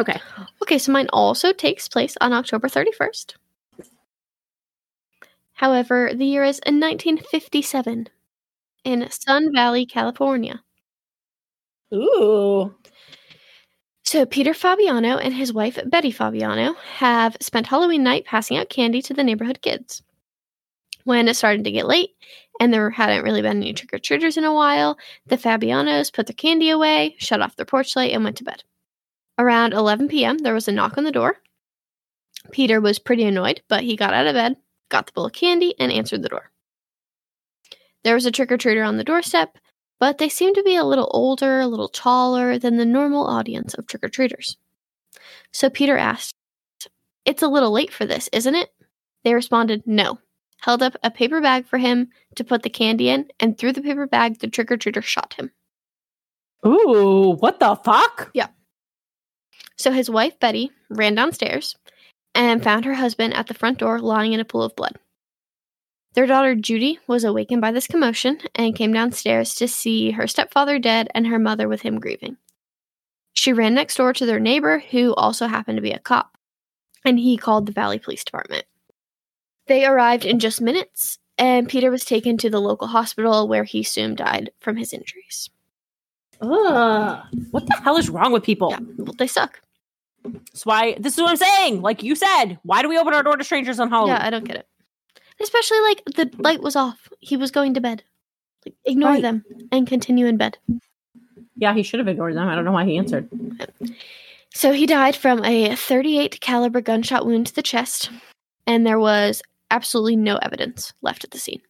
Okay. Okay, so mine also takes place on October thirty-first. However, the year is in nineteen fifty-seven in Sun Valley, California. Ooh. So Peter Fabiano and his wife, Betty Fabiano, have spent Halloween night passing out candy to the neighborhood kids. When it started to get late, and there hadn't really been any trick-or-treaters in a while, the Fabianos put their candy away, shut off their porch light, and went to bed. Around eleven p.m., there was a knock on the door. Peter was pretty annoyed, but he got out of bed, got the bowl of candy, and answered the door. There was a trick-or-treater on the doorstep, but they seemed to be a little older, a little taller than the normal audience of trick-or-treaters. So Peter asked, "It's a little late for this, isn't it?" They responded, "No," held up a paper bag for him to put the candy in, and through the paper bag, the trick-or-treater shot him. Ooh, what the fuck? Yeah. So his wife, Betty, ran downstairs and found her husband at the front door lying in a pool of blood. Their daughter, Judy, was awakened by this commotion and came downstairs to see her stepfather dead and her mother with him grieving. She ran next door to their neighbor, who also happened to be a cop, and he called the Valley Police Department. They arrived in just minutes, and Peter was taken to the local hospital where he soon died from his injuries. Ugh. What the hell is wrong with people? Yeah, well, they suck. That's why, this is what I'm saying. Like you said, why do we open our door to strangers on Halloween? Yeah, I don't get it. Especially like the light was off. He was going to bed. Like, ignore right. them and continue in bed. Yeah, he should have ignored them. I don't know why he answered. So he died from a thirty-eight caliber gunshot wound to the chest, and there was absolutely no evidence left at the scene.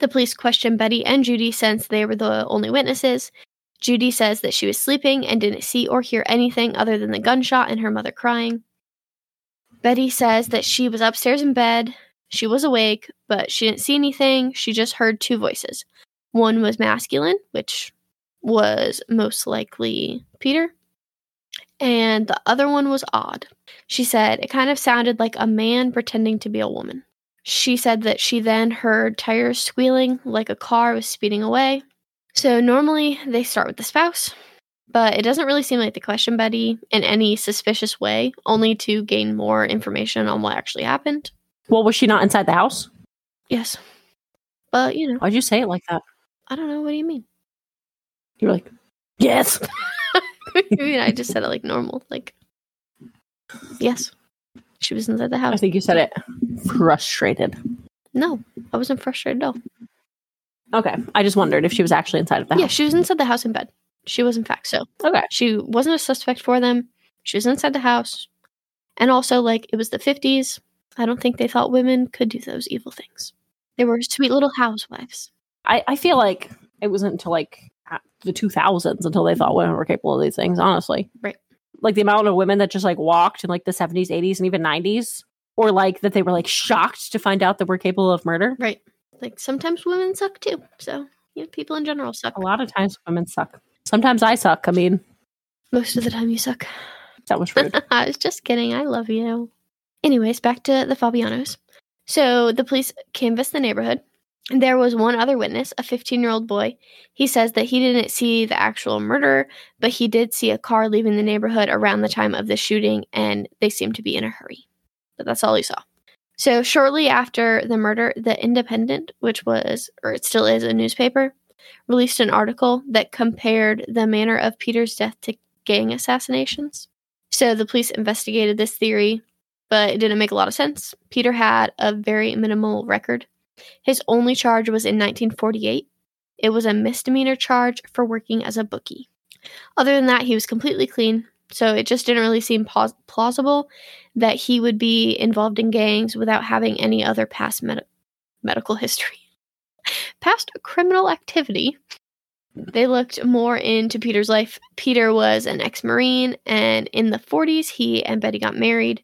The police questioned Betty and Judy since they were the only witnesses. Judy says that she was sleeping and didn't see or hear anything other than the gunshot and her mother crying. Betty says that she was upstairs in bed. She was awake, but she didn't see anything. She just heard two voices. One was masculine, which was most likely Peter, and the other one was odd. She said it kind of sounded like a man pretending to be a woman. She said that she then heard tires squealing like a car was speeding away. So normally they start with the spouse, but it doesn't really seem like they question Betty in any suspicious way, only to gain more information on what actually happened. Well, was she not inside the house? Yes. But, you know. Why'd you say it like that? I don't know. What do you mean? You were like, yes. I mean, I just said it like normal. Like, Yes. She was inside the house. I think you said it. Frustrated. No, I wasn't frustrated at all. Okay. I just wondered if she was actually inside of the house. Yeah, she was inside the house in bed. She was, in fact, so. Okay. She wasn't a suspect for them. She was inside the house. And also, like, it was the fifties. I don't think they thought women could do those evil things. They were sweet little housewives. I, I feel like it wasn't until, like, the two thousands until they thought women were capable of these things, honestly. Right. Like, the amount of women that just, like, walked in, like, the seventies, eighties, and even nineties. Or, like, that they were, like, shocked to find out that we're capable of murder. Right. Like, sometimes women suck, too. So, you know, people in general suck. A lot of times women suck. Sometimes I suck. I mean. Most of the time you suck. That was rude. I was just kidding. I love you. Anyways, back to the Fabianos. So the police canvassed the neighborhood. There was one other witness, a fifteen-year-old boy. He says that he didn't see the actual murderer, but he did see a car leaving the neighborhood around the time of the shooting, and they seemed to be in a hurry. But that's all he saw. So shortly after the murder, The Independent, which was, or it still is, a newspaper, released an article that compared the manner of Peter's death to gang assassinations. So the police investigated this theory, but it didn't make a lot of sense. Peter had a very minimal record. His only charge was in nineteen forty-eight. It was a misdemeanor charge for working as a bookie. Other than that, he was completely clean, so it just didn't really seem paus- plausible that he would be involved in gangs without having any other past med- medical history. Past criminal activity. They looked more into Peter's life. Peter was an ex-Marine, and in the forties, he and Betty got married.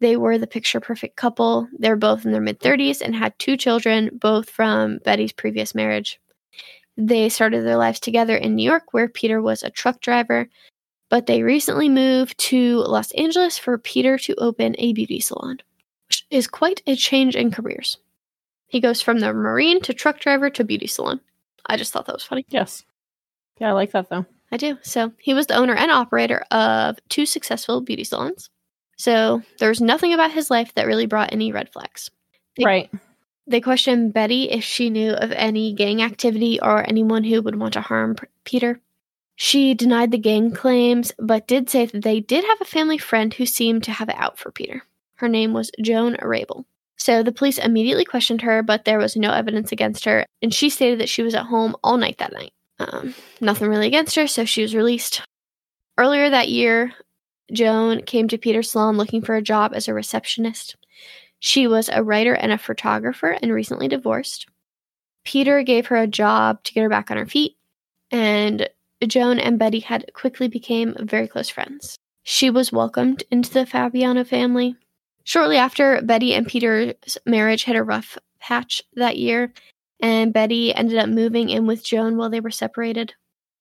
They were the picture-perfect couple. They were both in their mid-thirties and had two children, both from Betty's previous marriage. They started their lives together in New York, where Peter was a truck driver, but they recently moved to Los Angeles for Peter to open a beauty salon, which is quite a change in careers. He goes from the Marine to truck driver to beauty salon. I just thought that was funny. Yes. Yeah, I like that, though. I do. So he was the owner and operator of two successful beauty salons. So there's nothing about his life that really brought any red flags. They, right. They questioned Betty if she knew of any gang activity or anyone who would want to harm Peter. She denied the gang claims, but did say that they did have a family friend who seemed to have it out for Peter. Her name was Joan Rabel. So the police immediately questioned her, but there was no evidence against her, and she stated that she was at home all night that night. Um, nothing really against her, so she was released. Earlier that year, Joan came to Peter's salon looking for a job as a receptionist. She was a writer and a photographer and recently divorced. Peter gave her a job to get her back on her feet, and Joan and Betty had quickly become very close friends. She was welcomed into the Fabiano family. Shortly after, Betty and Peter's marriage hit a rough patch that year, and Betty ended up moving in with Joan while they were separated.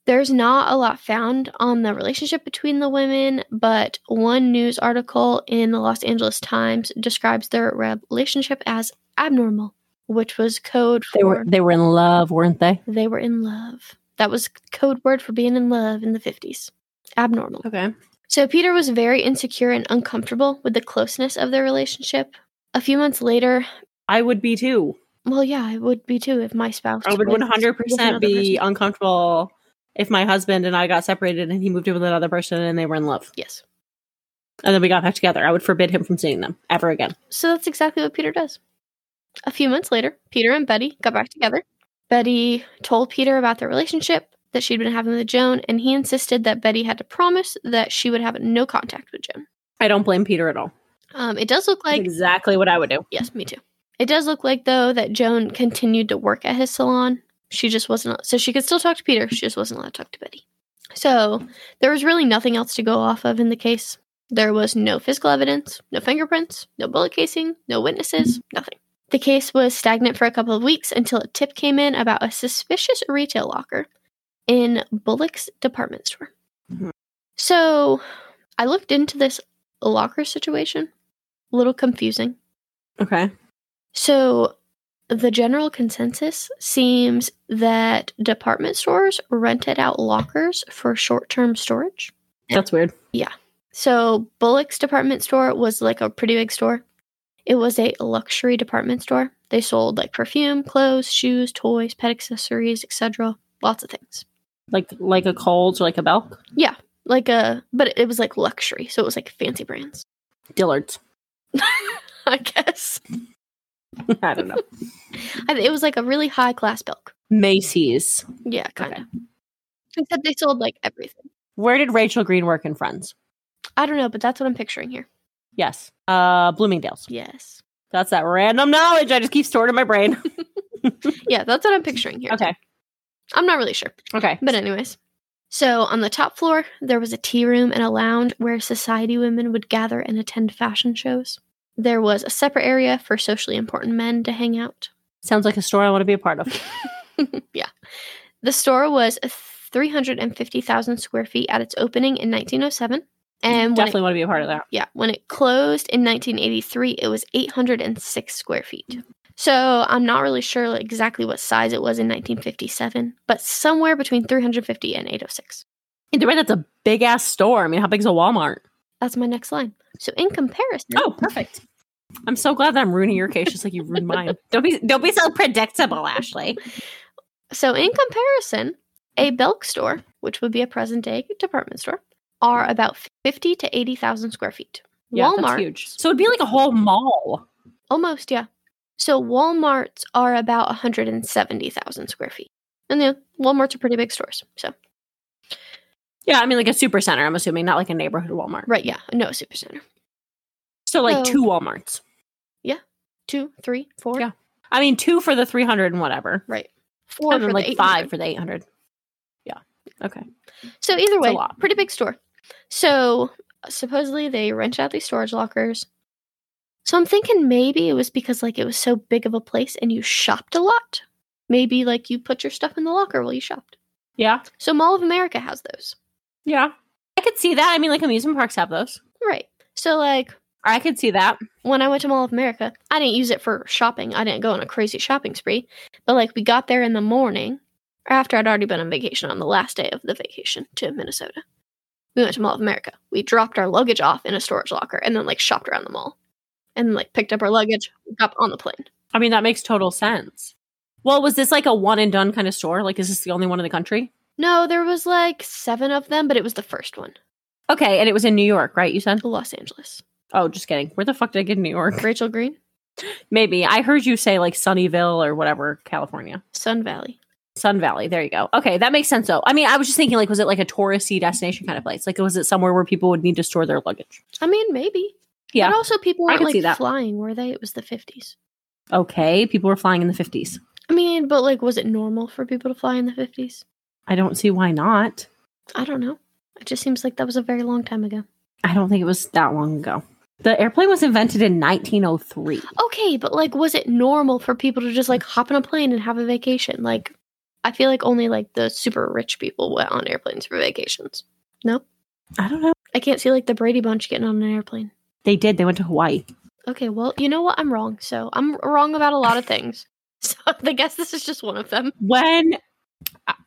There's not a lot found on the relationship between the women, but one news article in the Los Angeles Times describes their relationship as abnormal, which was code for... They were, they were in love, weren't they? They were in love. That was code word for being in love in the fifties. Abnormal. Okay. So Peter was very insecure and uncomfortable with the closeness of their relationship. A few months later... I would be too. Well, yeah, I would be too if my spouse... I would one hundred percent be person. uncomfortable... If my husband and I got separated and he moved in with another person and they were in love. Yes. And then we got back together. I would forbid him from seeing them ever again. So that's exactly what Peter does. A few months later, Peter and Betty got back together. Betty told Peter about their relationship that she'd been having with Joan, and he insisted that Betty had to promise that she would have no contact with Joan. I don't blame Peter at all. Um, it does look like... That's exactly what I would do. Yes, me too. It does look like, though, that Joan continued to work at his salon. She just wasn't, so she could still talk to Peter. She just wasn't allowed to talk to Betty. So there was really nothing else to go off of in the case. There was no physical evidence, no fingerprints, no bullet casing, no witnesses, nothing. The case was stagnant for a couple of weeks until a tip came in about a suspicious retail locker in Bullock's department store. Mm-hmm. So I looked into this locker situation. A little confusing. Okay. So... The general consensus seems that department stores rented out lockers for short-term storage. That's weird. Yeah. So Bullock's department store was like a pretty big store. It was a luxury department store. They sold like perfume, clothes, shoes, toys, pet accessories, et cetera. Lots of things. Like like a Kohl's or like a Belk? Yeah. Like a, but it was like luxury. So it was like fancy brands. Dillard's. I guess. I don't know. It was like a really high class milk. Macy's. Yeah, kind of. Okay. Except they sold like everything. Where did Rachel Green work in Friends? I don't know, but that's what I'm picturing here. Yes. Uh, Bloomingdale's. Yes. That's that random knowledge I just keep stored in my brain. Yeah, that's what I'm picturing here. Okay. Too. I'm not really sure. Okay. But anyways. So on the top floor, there was a tea room and a lounge where society women would gather and attend fashion shows. There was a separate area for socially important men to hang out. Sounds like a store I want to be a part of. Yeah. The store was three hundred fifty thousand square feet at its opening in nineteen oh seven. And definitely it, want to be a part of that. Yeah. When it closed in nineteen eighty-three, it was eight hundred six square feet. So I'm not really sure exactly what size it was in nineteen fifty-seven, but somewhere between three hundred fifty and eight hundred six. Either way, that's a big-ass store. I mean, how big is a Walmart? That's my next line. So in comparison... Oh, perfect. I'm so glad that I'm ruining your case just like you ruined mine. Don't be don't be so predictable, Ashley. So in comparison, a Belk store, which would be a present-day department store, are about fifty to eighty thousand square feet. Yeah, Walmart, that's huge. So it'd be like a whole mall. Almost, yeah. So Walmarts are about one hundred seventy thousand square feet. And you know, Walmarts are pretty big stores, so... Yeah, I mean, like a supercenter, I'm assuming, not like a neighborhood Walmart. Right, yeah. No, a supercenter. So, like, so, two Walmarts. Yeah. Two, three, four. Yeah. I mean, two for the three hundred and whatever. Right. Four and for like the five for the eight hundred. Yeah. Okay. So, either way, pretty big store. So, supposedly, they rented out these storage lockers. So, I'm thinking maybe it was because, like, it was so big of a place and you shopped a lot. Maybe, like, you put your stuff in the locker while you shopped. Yeah. So, Mall of America has those. Yeah. I could see that. I mean, like, amusement parks have those. Right. So, like... I could see that. When I went to Mall of America, I didn't use it for shopping. I didn't go on a crazy shopping spree. But, like, we got there in the morning, or after I'd already been on vacation on the last day of the vacation to Minnesota. We went to Mall of America. We dropped our luggage off in a storage locker and then, like, shopped around the mall. And, like, picked up our luggage, got on the plane. I mean, that makes total sense. Well, was this, like, a one-and-done kind of store? Like, is this the only one in the country? No, there was, like, seven of them, but it was the first one. Okay, and it was in New York, right, you said? Los Angeles. Oh, just kidding. Where the fuck did I get in New York? Rachel Green? Maybe. I heard you say like Sunnyvale or whatever, California. Sun Valley. Sun Valley. There you go. Okay. That makes sense though. I mean, I was just thinking like, was it like a touristy destination kind of place? Like, was it somewhere where people would need to store their luggage? I mean, maybe. Yeah. But also people weren't like flying, were they? It was the fifties. Okay. People were flying in the fifties. I mean, but like, was it normal for people to fly in the fifties? I don't see why not. I don't know. It just seems like that was a very long time ago. I don't think it was that long ago. The airplane was invented in nineteen oh three. Okay, but, like, was it normal for people to just, like, hop on a plane and have a vacation? Like, I feel like only, like, the super rich people went on airplanes for vacations. No? I don't know. I can't see, like, the Brady Bunch getting on an airplane. They did. They went to Hawaii. Okay, well, you know what? I'm wrong. So, I'm wrong about a lot of things. So, I guess this is just one of them. When...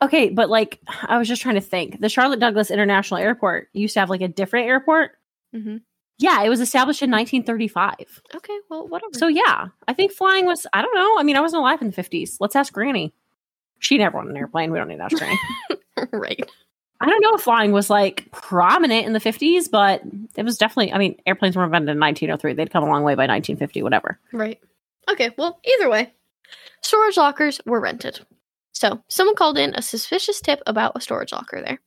Okay, but, like, I was just trying to think. The Charlotte Douglas International Airport used to have, like, a different airport. Mm-hmm. Yeah, it was established in nineteen thirty-five. Okay, well, whatever. So, yeah, I think flying was, I don't know. I mean, I wasn't alive in the fifties. Let's ask Granny. She never went on an airplane. We don't need to ask Granny. Right. I don't know if flying was, like, prominent in the fifties, but it was definitely, I mean, airplanes were invented in nineteen oh three. They'd come a long way by nineteen fifty, whatever. Right. Okay, well, either way, storage lockers were rented. So, someone called in a suspicious tip about a storage locker there.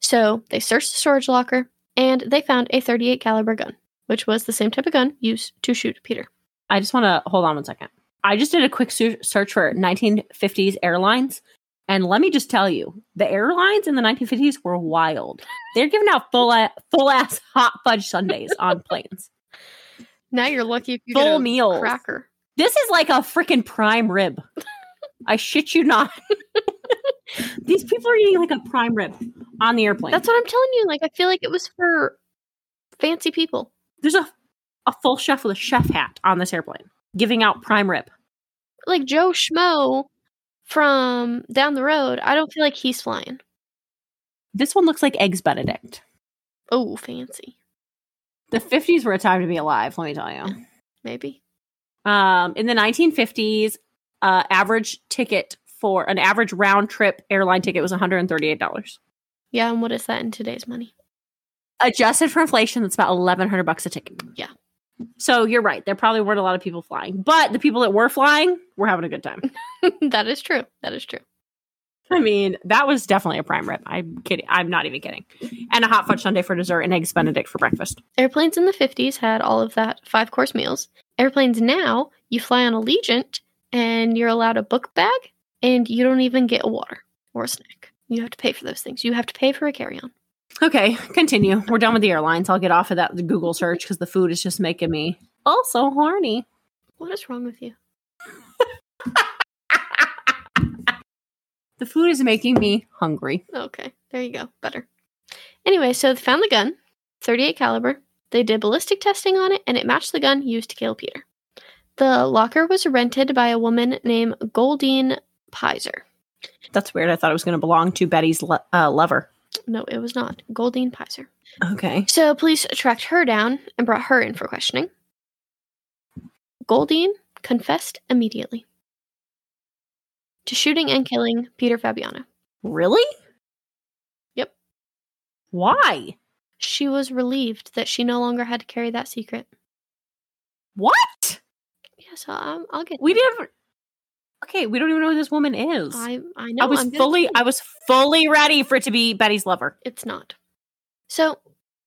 So, they searched the storage locker, and they found a thirty-eight caliber gun, which was the same type of gun used to shoot Peter. I just want to, hold on one second. I just did a quick su- search for nineteen fifties airlines, and let me just tell you, the airlines in the nineteen fifties were wild. They're giving out full a- full-ass hot fudge sundaes on planes. Now you're lucky if you full get a meals. Cracker. This is like a freaking prime rib. I shit you not. These people are eating like a prime rib on the airplane. That's what I'm telling you. Like, I feel like it was for fancy people. There's a a full chef with a chef hat on this airplane giving out prime rib. Like Joe Schmo from down the road. I don't feel like he's flying. This one looks like Eggs Benedict. Oh, fancy. The fifties were a time to be alive, let me tell you. Maybe. Um, in the nineteen fifties... Uh, average ticket for an average round trip airline ticket was one hundred thirty-eight dollars. Yeah, and what is that in today's money? Adjusted for inflation, that's about eleven hundred bucks a ticket. Yeah. So you're right. There probably weren't a lot of people flying, but the people that were flying were having a good time. That is true. That is true. I mean, that was definitely a prime rib. I'm kidding. I'm not even kidding. And a hot fudge sundae for dessert and eggs Benedict for breakfast. Airplanes in the fifties had all of that five course meals. Airplanes now, you fly on Allegiant and you're allowed a book bag and you don't even get a water or a snack. You have to pay for those things. You have to pay for a carry-on. Okay, continue. We're done with the airlines. I'll get off of that Google search because the food is just making me also horny. What is wrong with you? The food is making me hungry. Okay, there you go. Better. Anyway, so they found the gun, thirty-eight caliber. They did ballistic testing on it, and it matched the gun used to kill Peter. The locker was rented by a woman named Goldine Pizer. That's weird. I thought it was going to belong to Betty's le- uh, lover. No, it was not. Goldine Pizer. Okay. So police tracked her down and brought her in for questioning. Goldine confessed immediately to shooting and killing Peter Fabiano. Really? Yep. Why? She was relieved that she no longer had to carry that secret. What? Yes, I'll, I'll get We didn't... Okay, we don't even know who this woman is. I I know. I was I'm fully I was fully ready for it to be Betty's lover. It's not. So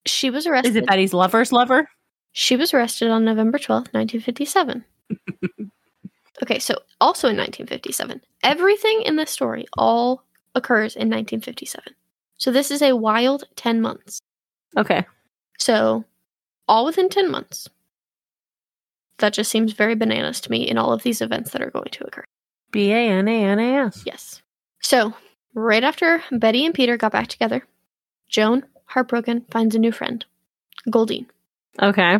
she was arrested. Is it Betty's lover's lover? She was arrested on November twelfth, nineteen fifty-seven. Okay, so also in nineteen fifty-seven, everything in this story all occurs in nineteen fifty-seven. So this is a wild ten months. Okay. So all within ten months. That just seems very bananas to me in all of these events that are going to occur. B A N A N A S. Yes. So, right after Betty and Peter got back together, Joan, heartbroken, finds a new friend, Goldine. Okay.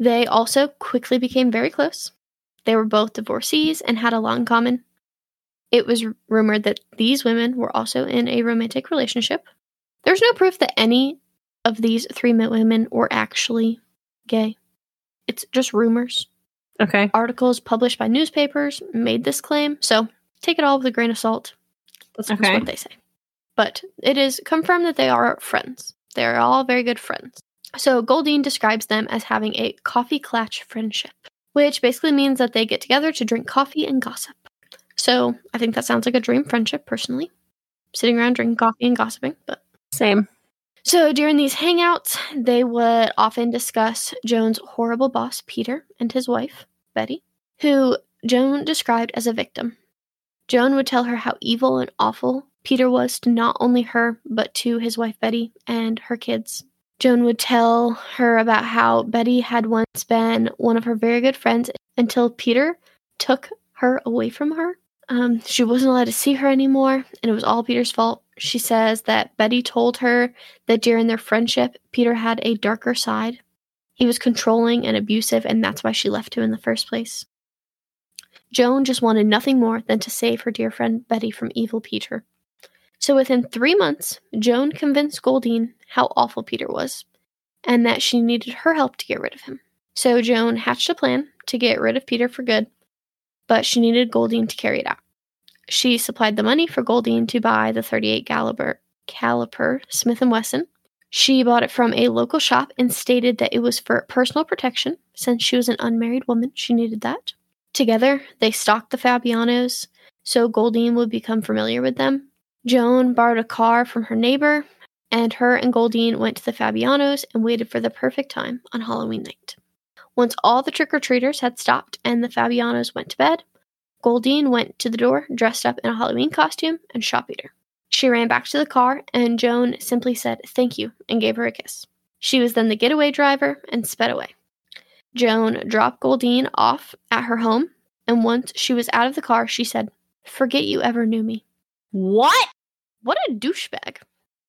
They also quickly became very close. They were both divorcees and had a lot in common. It was rumored that these women were also in a romantic relationship. There's no proof that any of these three women were actually gay. It's just rumors. Okay. Articles published by newspapers made this claim, so take it all with a grain of salt. That's okay. What they say. But it is confirmed that they are friends. They are all very good friends. So Goldine describes them as having a coffee clatch friendship, which basically means that they get together to drink coffee and gossip. So I think that sounds like a dream friendship, personally. Sitting around drinking coffee and gossiping, but... Same. So during these hangouts, they would often discuss Joan's horrible boss, Peter, and his wife, Betty, who Joan described as a victim. Joan would tell her how evil and awful Peter was to not only her, but to his wife, Betty, and her kids. Joan would tell her about how Betty had once been one of her very good friends until Peter took her away from her. Um, she wasn't allowed to see her anymore, and it was all Peter's fault. She says that Betty told her that during their friendship, Peter had a darker side. He was controlling and abusive, and that's why she left him in the first place. Joan just wanted nothing more than to save her dear friend Betty from evil Peter. So within three months, Joan convinced Goldine how awful Peter was, and that she needed her help to get rid of him. So Joan hatched a plan to get rid of Peter for good, but she needed Goldine to carry it out. She supplied the money for Goldine to buy the thirty-eight caliber caliper Smith and Wesson. She bought it from a local shop and stated that it was for personal protection. Since she was an unmarried woman, she needed that. Together, they stalked the Fabianos, so Goldine would become familiar with them. Joan borrowed a car from her neighbor, and her and Goldine went to the Fabianos and waited for the perfect time on Halloween night. Once all the trick-or-treaters had stopped and the Fabianos went to bed, Goldine went to the door, dressed up in a Halloween costume, and shot Peter. She ran back to the car, and Joan simply said, "Thank you," and gave her a kiss. She was then the getaway driver and sped away. Joan dropped Goldine off at her home, and once she was out of the car, she said, "Forget you ever knew me." What? What a douchebag.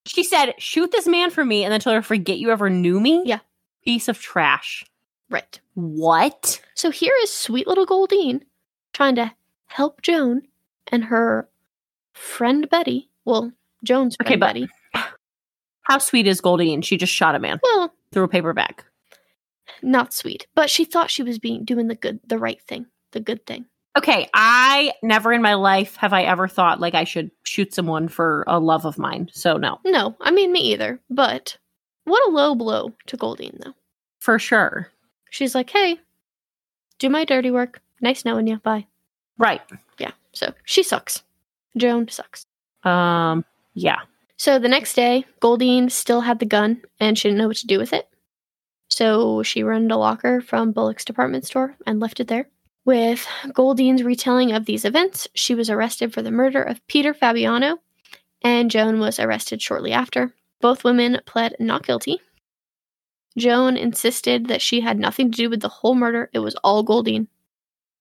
She said, "Shoot this man for me," and then told her, "Forget you ever knew me?" Yeah. Piece of trash. Right. What? So here is sweet little Goldine trying to help Joan and her friend Betty. Well, Joan's friend okay, but Betty. How sweet is Goldine? She just shot a man. Well, through a paper bag. Not sweet, but she thought she was being doing the good, the right thing, the good thing. Okay, I never in my life have I ever thought like I should shoot someone for a love of mine. So no, no, I mean me either. But What a low blow to Goldine, though. For sure. She's like, hey, do my dirty work. Nice knowing you. Bye. Right. Yeah. So she sucks. Joan sucks. Um, yeah. So the next day, Goldine still had the gun, and she didn't know what to do with it. So she rented a locker from Bullock's department store and left it there. With Goldine's retelling of these events, she was arrested for the murder of Peter Fabiano, and Joan was arrested shortly after. Both women pled not guilty. Joan insisted that she had nothing to do with the whole murder. It was all Goldine.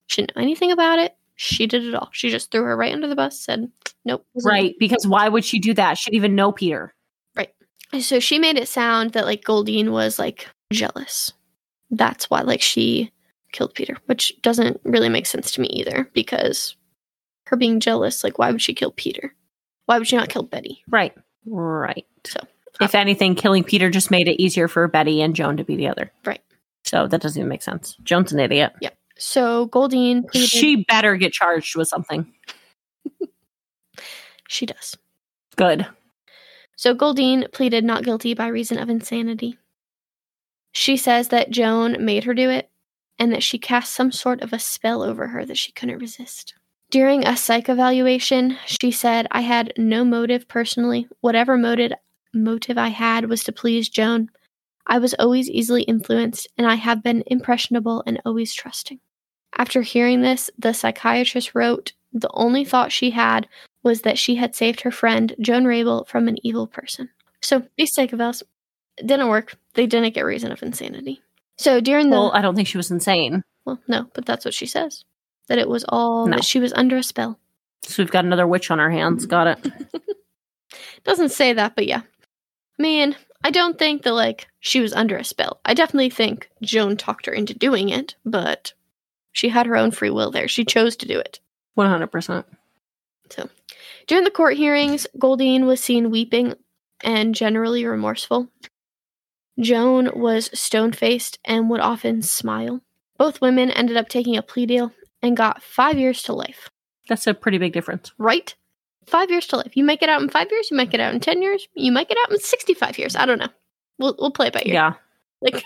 She didn't know anything about it. She did it all. She just threw her right under the bus, said, nope. Right, because why would she do that? She didn't even know Peter. Right. So she made it sound that, like, Goldine was, like, jealous. That's why, like, she killed Peter, which doesn't really make sense to me either, because her being jealous, like, why would she kill Peter? Why would she not kill Betty? Right. Right. So, if anything, killing Peter just made it easier for Betty and Joan to be together. Right. So that doesn't even make sense. Joan's an idiot. Yep. So Goldine pleaded. She better get charged with something. She does. Good. So Goldine pleaded not guilty by reason of insanity. She says that Joan made her do it and that she cast some sort of a spell over her that she couldn't resist. During a psych evaluation, she said, I had no motive personally. Whatever motive, motive I had was to please Joan. I was always easily influenced, and I have been impressionable and always trusting. After hearing this, the psychiatrist wrote, the only thought she had was that she had saved her friend, Joan Rabel, from an evil person. So these psych evals didn't work. They didn't get reason of insanity. So during the... Well, I don't think she was insane. Well, no, but that's what she says. That it was all, no. That she was under a spell. So we've got another witch on our hands. Got it. Doesn't say that, but yeah. I mean, I don't think that, like, she was under a spell. I definitely think Joan talked her into doing it, but she had her own free will there. She chose to do it. one hundred percent. So, during the court hearings, Goldine was seen weeping and generally remorseful. Joan was stone-faced and would often smile. Both women ended up taking a plea deal and got five years to life. That's a pretty big difference. Right? Five years to life. You might get out in five years. You might get out in ten years. You might get out in sixty-five years. I don't know. We'll we'll play it by ear. Yeah. Like,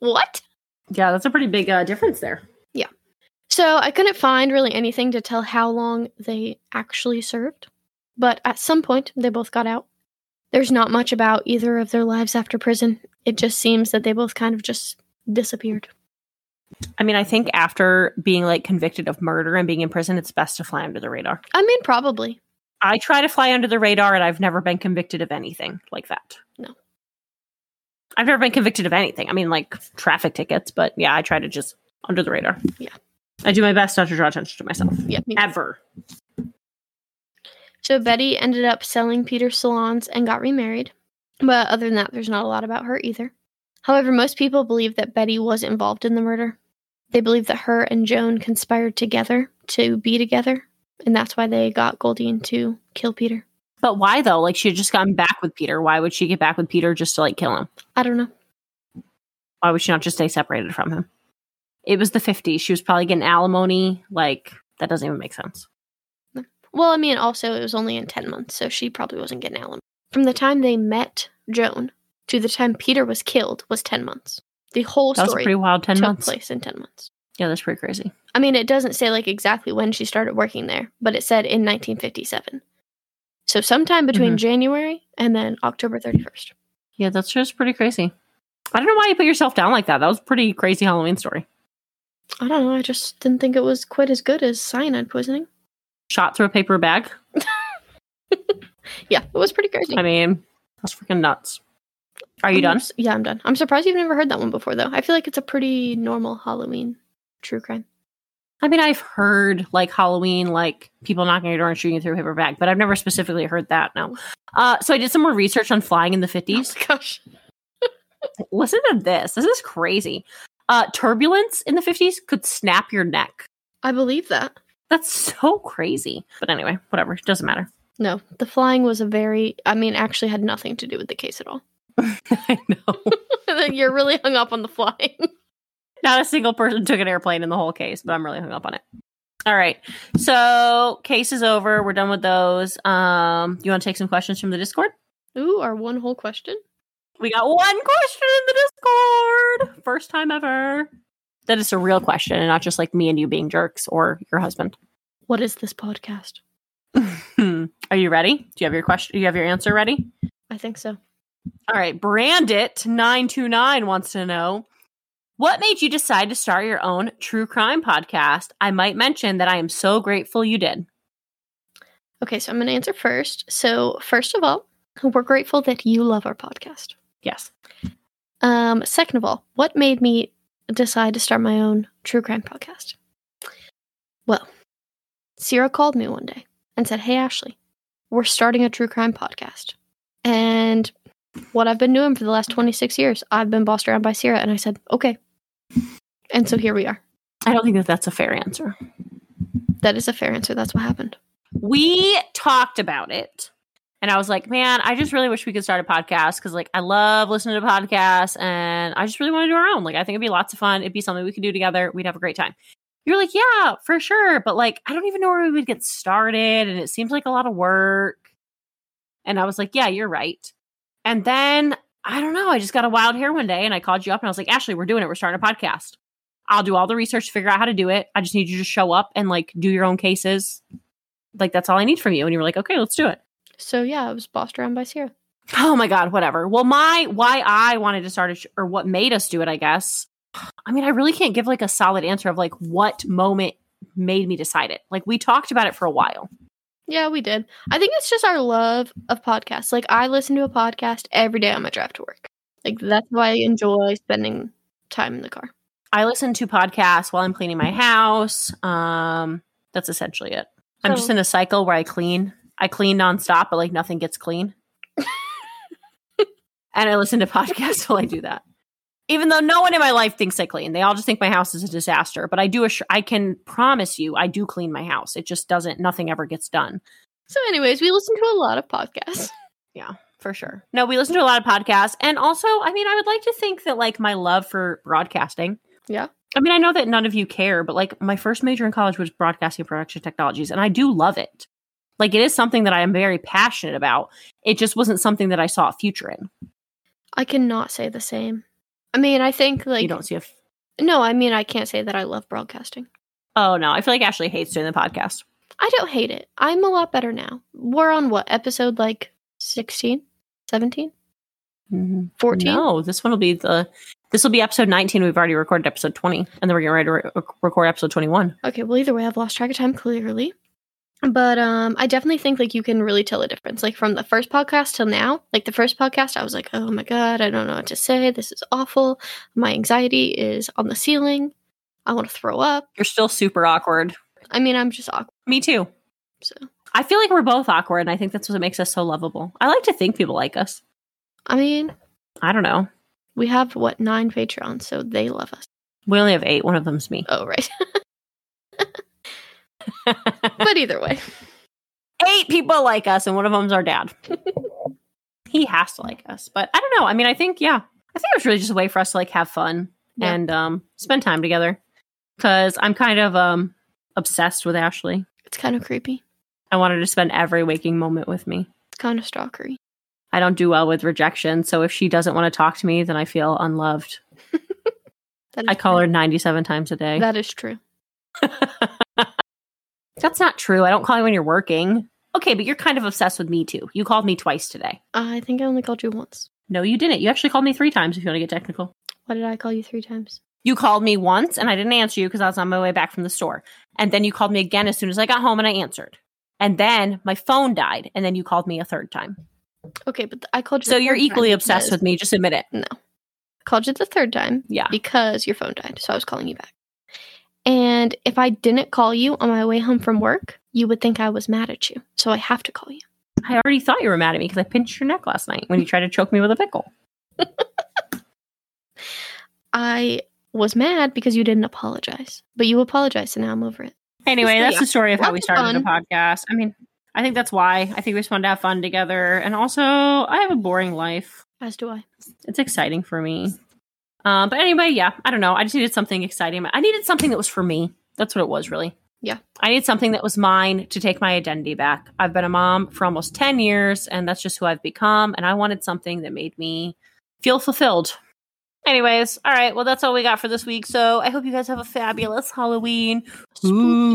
what? Yeah, that's a pretty big uh, difference there. Yeah. So I couldn't find really anything to tell how long they actually served. But at some point, they both got out. There's not much about either of their lives after prison. It just seems that they both kind of just disappeared. I mean, I think after being, like, convicted of murder and being in prison, it's best to fly under the radar. I mean, probably. I try to fly under the radar, and I've never been convicted of anything like that. No. I've never been convicted of anything. I mean, like, traffic tickets, but yeah, I try to just under the radar. Yeah. I do my best not to draw attention to myself. Yeah. Me Ever. Too. So Betty ended up selling Peter's salons and got remarried. But other than that, there's not a lot about her either. However, most people believe that Betty was involved in the murder. They believe that her and Joan conspired together to be together, and that's why they got Goldine to kill Peter. But why, though? Like, she had just gotten back with Peter. Why would she get back with Peter just to, like, kill him? I don't know. Why would she not just stay separated from him? It was the fifties. She was probably getting alimony. Like, that doesn't even make sense. Well, I mean, also, it was only in ten months, so she probably wasn't getting alimony. From the time they met Joan to the time Peter was killed was ten months. The whole that story was pretty wild, ten took months. place in ten months. Yeah, that's pretty crazy. I mean, it doesn't say, like, exactly when she started working there, but it said in nineteen fifty-seven. So sometime between mm-hmm. January and then October thirty-first. Yeah, that's just pretty crazy. I don't know why you put yourself down like that. That was a pretty crazy Halloween story. I don't know. I just didn't think it was quite as good as cyanide poisoning. Shot through a paper bag? Yeah, it was pretty crazy. I mean, that's freaking nuts. Are you I'm done? Not, yeah, I'm done. I'm surprised you've never heard that one before, though. I feel like it's a pretty normal Halloween true crime. I mean, I've heard, like, Halloween, like, people knocking your door and shooting you through a paper bag, but I've never specifically heard that, no. Uh, so I did some more research on flying in the fifties. Oh, gosh. Listen to this. This is crazy. Uh, turbulence in the fifties could snap your neck. I believe that. That's so crazy. But anyway, whatever. It doesn't matter. No, the flying was a very, I mean, actually had nothing to do with the case at all. I know. You're really hung up on the flying. Not a single person took an airplane in the whole case, but I'm really hung up on it. All right. So case is over. We're done with those. Um, you want to take some questions from the Discord? Ooh, our one whole question? We got one question in the Discord. First time ever. That it's a real question and not just like me and you being jerks or your husband. What is this podcast? Are you ready? Do you have your question? Do you have your answer ready? I think so. All right. Brandit nine two nine wants to know, what made you decide to start your own true crime podcast? I might mention that I am so grateful you did. Okay, so I'm going to answer first. So first of all, we're grateful that you love our podcast. Yes. Um, second of all, what made me decide to start my own true crime podcast? Well, Sierra called me one day and said, hey, Ashley, we're starting a true crime podcast. And what I've been doing for the last twenty-six years, I've been bossed around by Sierra. And I said, okay. And so here we are. I don't think that that's a fair answer. That is a fair answer. That's what happened. We talked about it and I was like, man, I just really wish we could start a podcast because like I love listening to podcasts and I just really want to do our own. Like, I think it'd be lots of fun. It'd be something we could do together. We'd have a great time. You're like, yeah, for sure. But like, I don't even know where we would get started. And it seems like a lot of work. And I was like, yeah, you're right. And then I don't know. I just got a wild hair one day and I called you up and I was like, Ashley, we're doing it. We're starting a podcast. I'll do all the research, figure out how to do it. I just need you to show up and like do your own cases. Like, that's all I need from you. And you were like, okay, let's do it. So yeah, I was bossed around by Sierra. Oh my God, whatever. Well, my, why I wanted to start it sh- or what made us do it, I guess. I mean, I really can't give like a solid answer of like what moment made me decide it. Like, we talked about it for a while. Yeah, we did. I think it's just our love of podcasts. Like, I listen to a podcast every day on my drive to work. Like, that's why I enjoy spending time in the car. I listen to podcasts while I'm cleaning my house. Um, that's essentially it. I'm just in a cycle where I clean. I clean nonstop, but like nothing gets clean. And I listen to podcasts while I do that. Even though no one in my life thinks I clean. They all just think my house is a disaster. But I do. Assure- I can promise you I do clean my house. It just doesn't. Nothing ever gets done. So anyways, we listen to a lot of podcasts. Yeah, for sure. No, we listen to a lot of podcasts. And also, I mean, I would like to think that like my love for broadcasting. Yeah. I mean, I know that none of you care, but like my first major in college was broadcasting production technologies, and I do love it. Like, it is something that I am very passionate about. It just wasn't something that I saw a future in. I cannot say the same. I mean, I think like... You don't see a... F- no, I mean, I can't say that I love broadcasting. Oh, no. I feel like Ashley hates doing the podcast. I don't hate it. I'm a lot better now. We're on what? Episode like sixteen? seventeen? Mm-hmm. fourteen? No, this one will be the... This will be episode nineteen. We've already recorded episode twenty, and then we're getting ready to re- record episode twenty-one. Okay, well, either way, I've lost track of time, clearly. But um, I definitely think, like, you can really tell a difference. Like, from the first podcast till now, like, the first podcast, I was like, oh, my God, I don't know what to say. This is awful. My anxiety is on the ceiling. I want to throw up. You're still super awkward. I mean, I'm just awkward. Me too. So I feel like we're both awkward, and I think that's what makes us so lovable. I like to think people like us. I mean. I don't know. We have, what, nine Patreons, so they love us. We only have eight. One of them's me. Oh, right. But either way. Eight people like us, and one of them's our dad. He has to like us. But I don't know. I mean, I think, yeah. I think it was really just a way for us to, like, have fun yeah. and um, spend time together. Because I'm kind of um, obsessed with Ashley. It's kind of creepy. I wanted to spend every waking moment with me. It's kind of stalkery. I don't do well with rejection, so if she doesn't want to talk to me, then I feel unloved. I call true. her ninety-seven times a day. That is true. That's not true. I don't call you when you're working. Okay, but you're kind of obsessed with me, too. You called me twice today. Uh, I think I only called you once. No, you didn't. You actually called me three times, if you want to get technical. Why did I call you three times? You called me once, and I didn't answer you because I was on my way back from the store. And then you called me again as soon as I got home, and I answered. And then my phone died, and then you called me a third time. Okay, but I called you. So you're equally obsessed with me. Just admit it. No. I called you the third time. Yeah. Because your phone died. So I was calling you back. And if I didn't call you on my way home from work, you would think I was mad at you. So I have to call you. I already thought you were mad at me because I pinched your neck last night when you tried to choke me with a pickle. I was mad because you didn't apologize. But you apologized, and now I'm over it. Anyway, so, that's yeah. the story of how we started the podcast. I mean... I think that's why. I think we just wanted to have fun together. And also, I have a boring life. As do I. It's exciting for me. Um, but anyway, yeah, I don't know. I just needed something exciting. I needed something that was for me. That's what it was, really. Yeah. I need something that was mine to take my identity back. I've been a mom for almost ten years, and that's just who I've become. And I wanted something that made me feel fulfilled. Anyways, all right. Well, that's all we got for this week. So I hope you guys have a fabulous Halloween. Spooky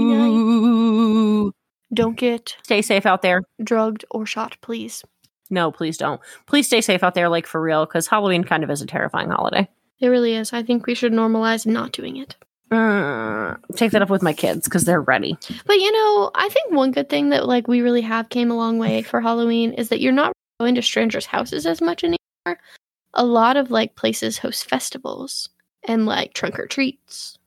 night. Don't get stay safe out there. Drugged or shot, please. No, please don't. Please stay safe out there, like for real, because Halloween kind of is a terrifying holiday. It really is. I think we should normalize not doing it. Uh, take that up with my kids because they're ready. But you know, I think one good thing that like we really have came a long way for Halloween is that you're not going to strangers' houses as much anymore. A lot of like places host festivals and like trunk or treats,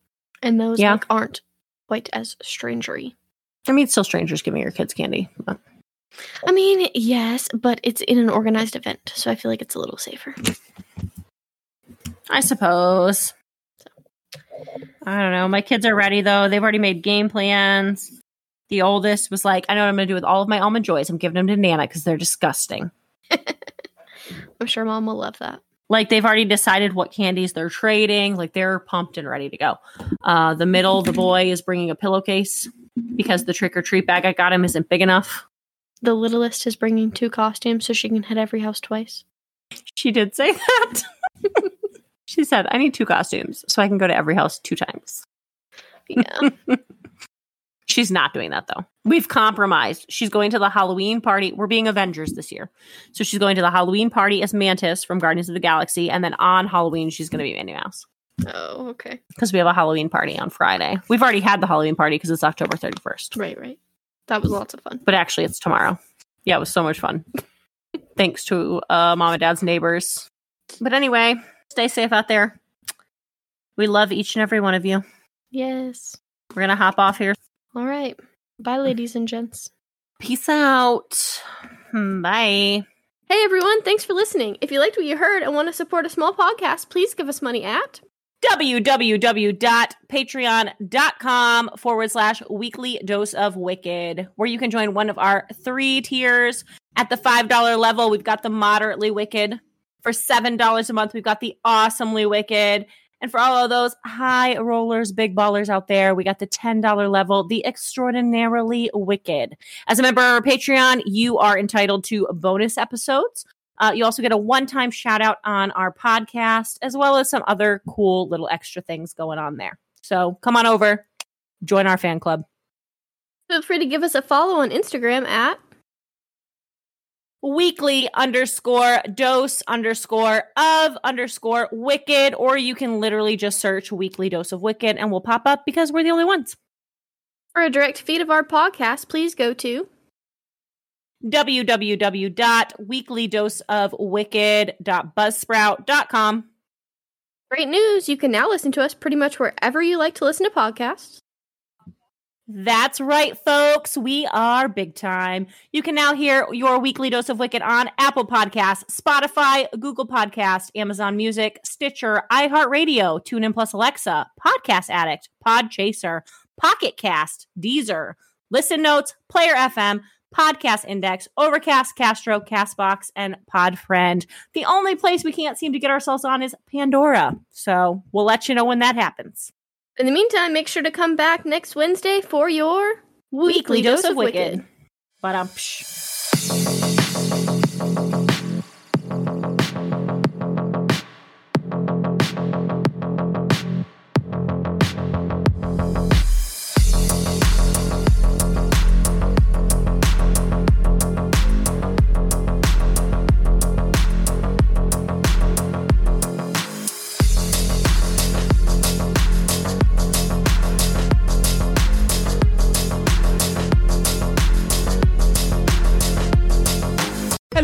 and those yeah. like aren't quite as strangery. I mean, still strangers giving your kids candy. But. I mean, yes, but it's in an organized event, so I feel like it's a little safer. I suppose. I don't know. My kids are ready, though. They've already made game plans. The oldest was like, I know what I'm going to do with all of my Almond Joys. I'm giving them to Nana because they're disgusting. I'm sure Mom will love that. Like, they've already decided what candies they're trading. Like, they're pumped and ready to go. Uh, the middle, the boy, is bringing a pillowcase because the trick-or-treat bag I got him isn't big enough. The littlest is bringing two costumes so she can hit every house twice. She did say that. She said, I need two costumes so I can go to every house two times. Yeah. She's not doing that, though. We've compromised. She's going to the Halloween party. We're being Avengers this year. So she's going to the Halloween party as Mantis from Guardians of the Galaxy. And then on Halloween, she's going to be Minnie Mouse. Oh, okay. Because we have a Halloween party on Friday. We've already had the Halloween party because it's October thirty-first. Right, right. That was lots of fun. But actually, it's tomorrow. Yeah, it was so much fun. Thanks to uh, Mom and Dad's neighbors. But anyway... Stay safe out there. We love each and every one of you. Yes. We're going to hop off here. All right. Bye, ladies and gents. Peace out. Bye. Hey, everyone. Thanks for listening. If you liked what you heard and want to support a small podcast, please give us money at www.patreon.com forward slash weekly dose of wicked, where you can join one of our three tiers. At the five dollars level, we've got the moderately wicked. For seven dollars a month, we've got the awesomely wicked. And for all of those high rollers, big ballers out there, we got the ten dollars level, the extraordinarily wicked. As a member of our Patreon, you are entitled to bonus episodes. Uh, you also get a one-time shout out on our podcast, as well as some other cool little extra things going on there. So come on over, join our fan club. Feel free to give us a follow on Instagram at weekly underscore dose underscore of underscore wicked, or you can literally just search weekly dose of wicked and we'll pop up because we're the only ones. For a direct feed of our podcast, please go to www dot weekly dose of wicked dot buzzsprout dot com. Great news! You can now listen to us pretty much wherever you like to listen to podcasts. That's right, folks. We are big time. You can now hear your weekly dose of wicked on Apple Podcasts, Spotify, Google Podcasts, Amazon Music, Stitcher, iHeartRadio, TuneIn Plus Alexa, Podcast Addict, Podchaser, Pocket Cast, Deezer, Listen Notes, Player F M, Podcast Index, Overcast, Castro, Castbox, and Podfriend. The only place we can't seem to get ourselves on is Pandora. So we'll let you know when that happens. In the meantime, make sure to come back next Wednesday for your Weekly, Weekly Dose, Dose of Wicked. Wicked. Ba-dum.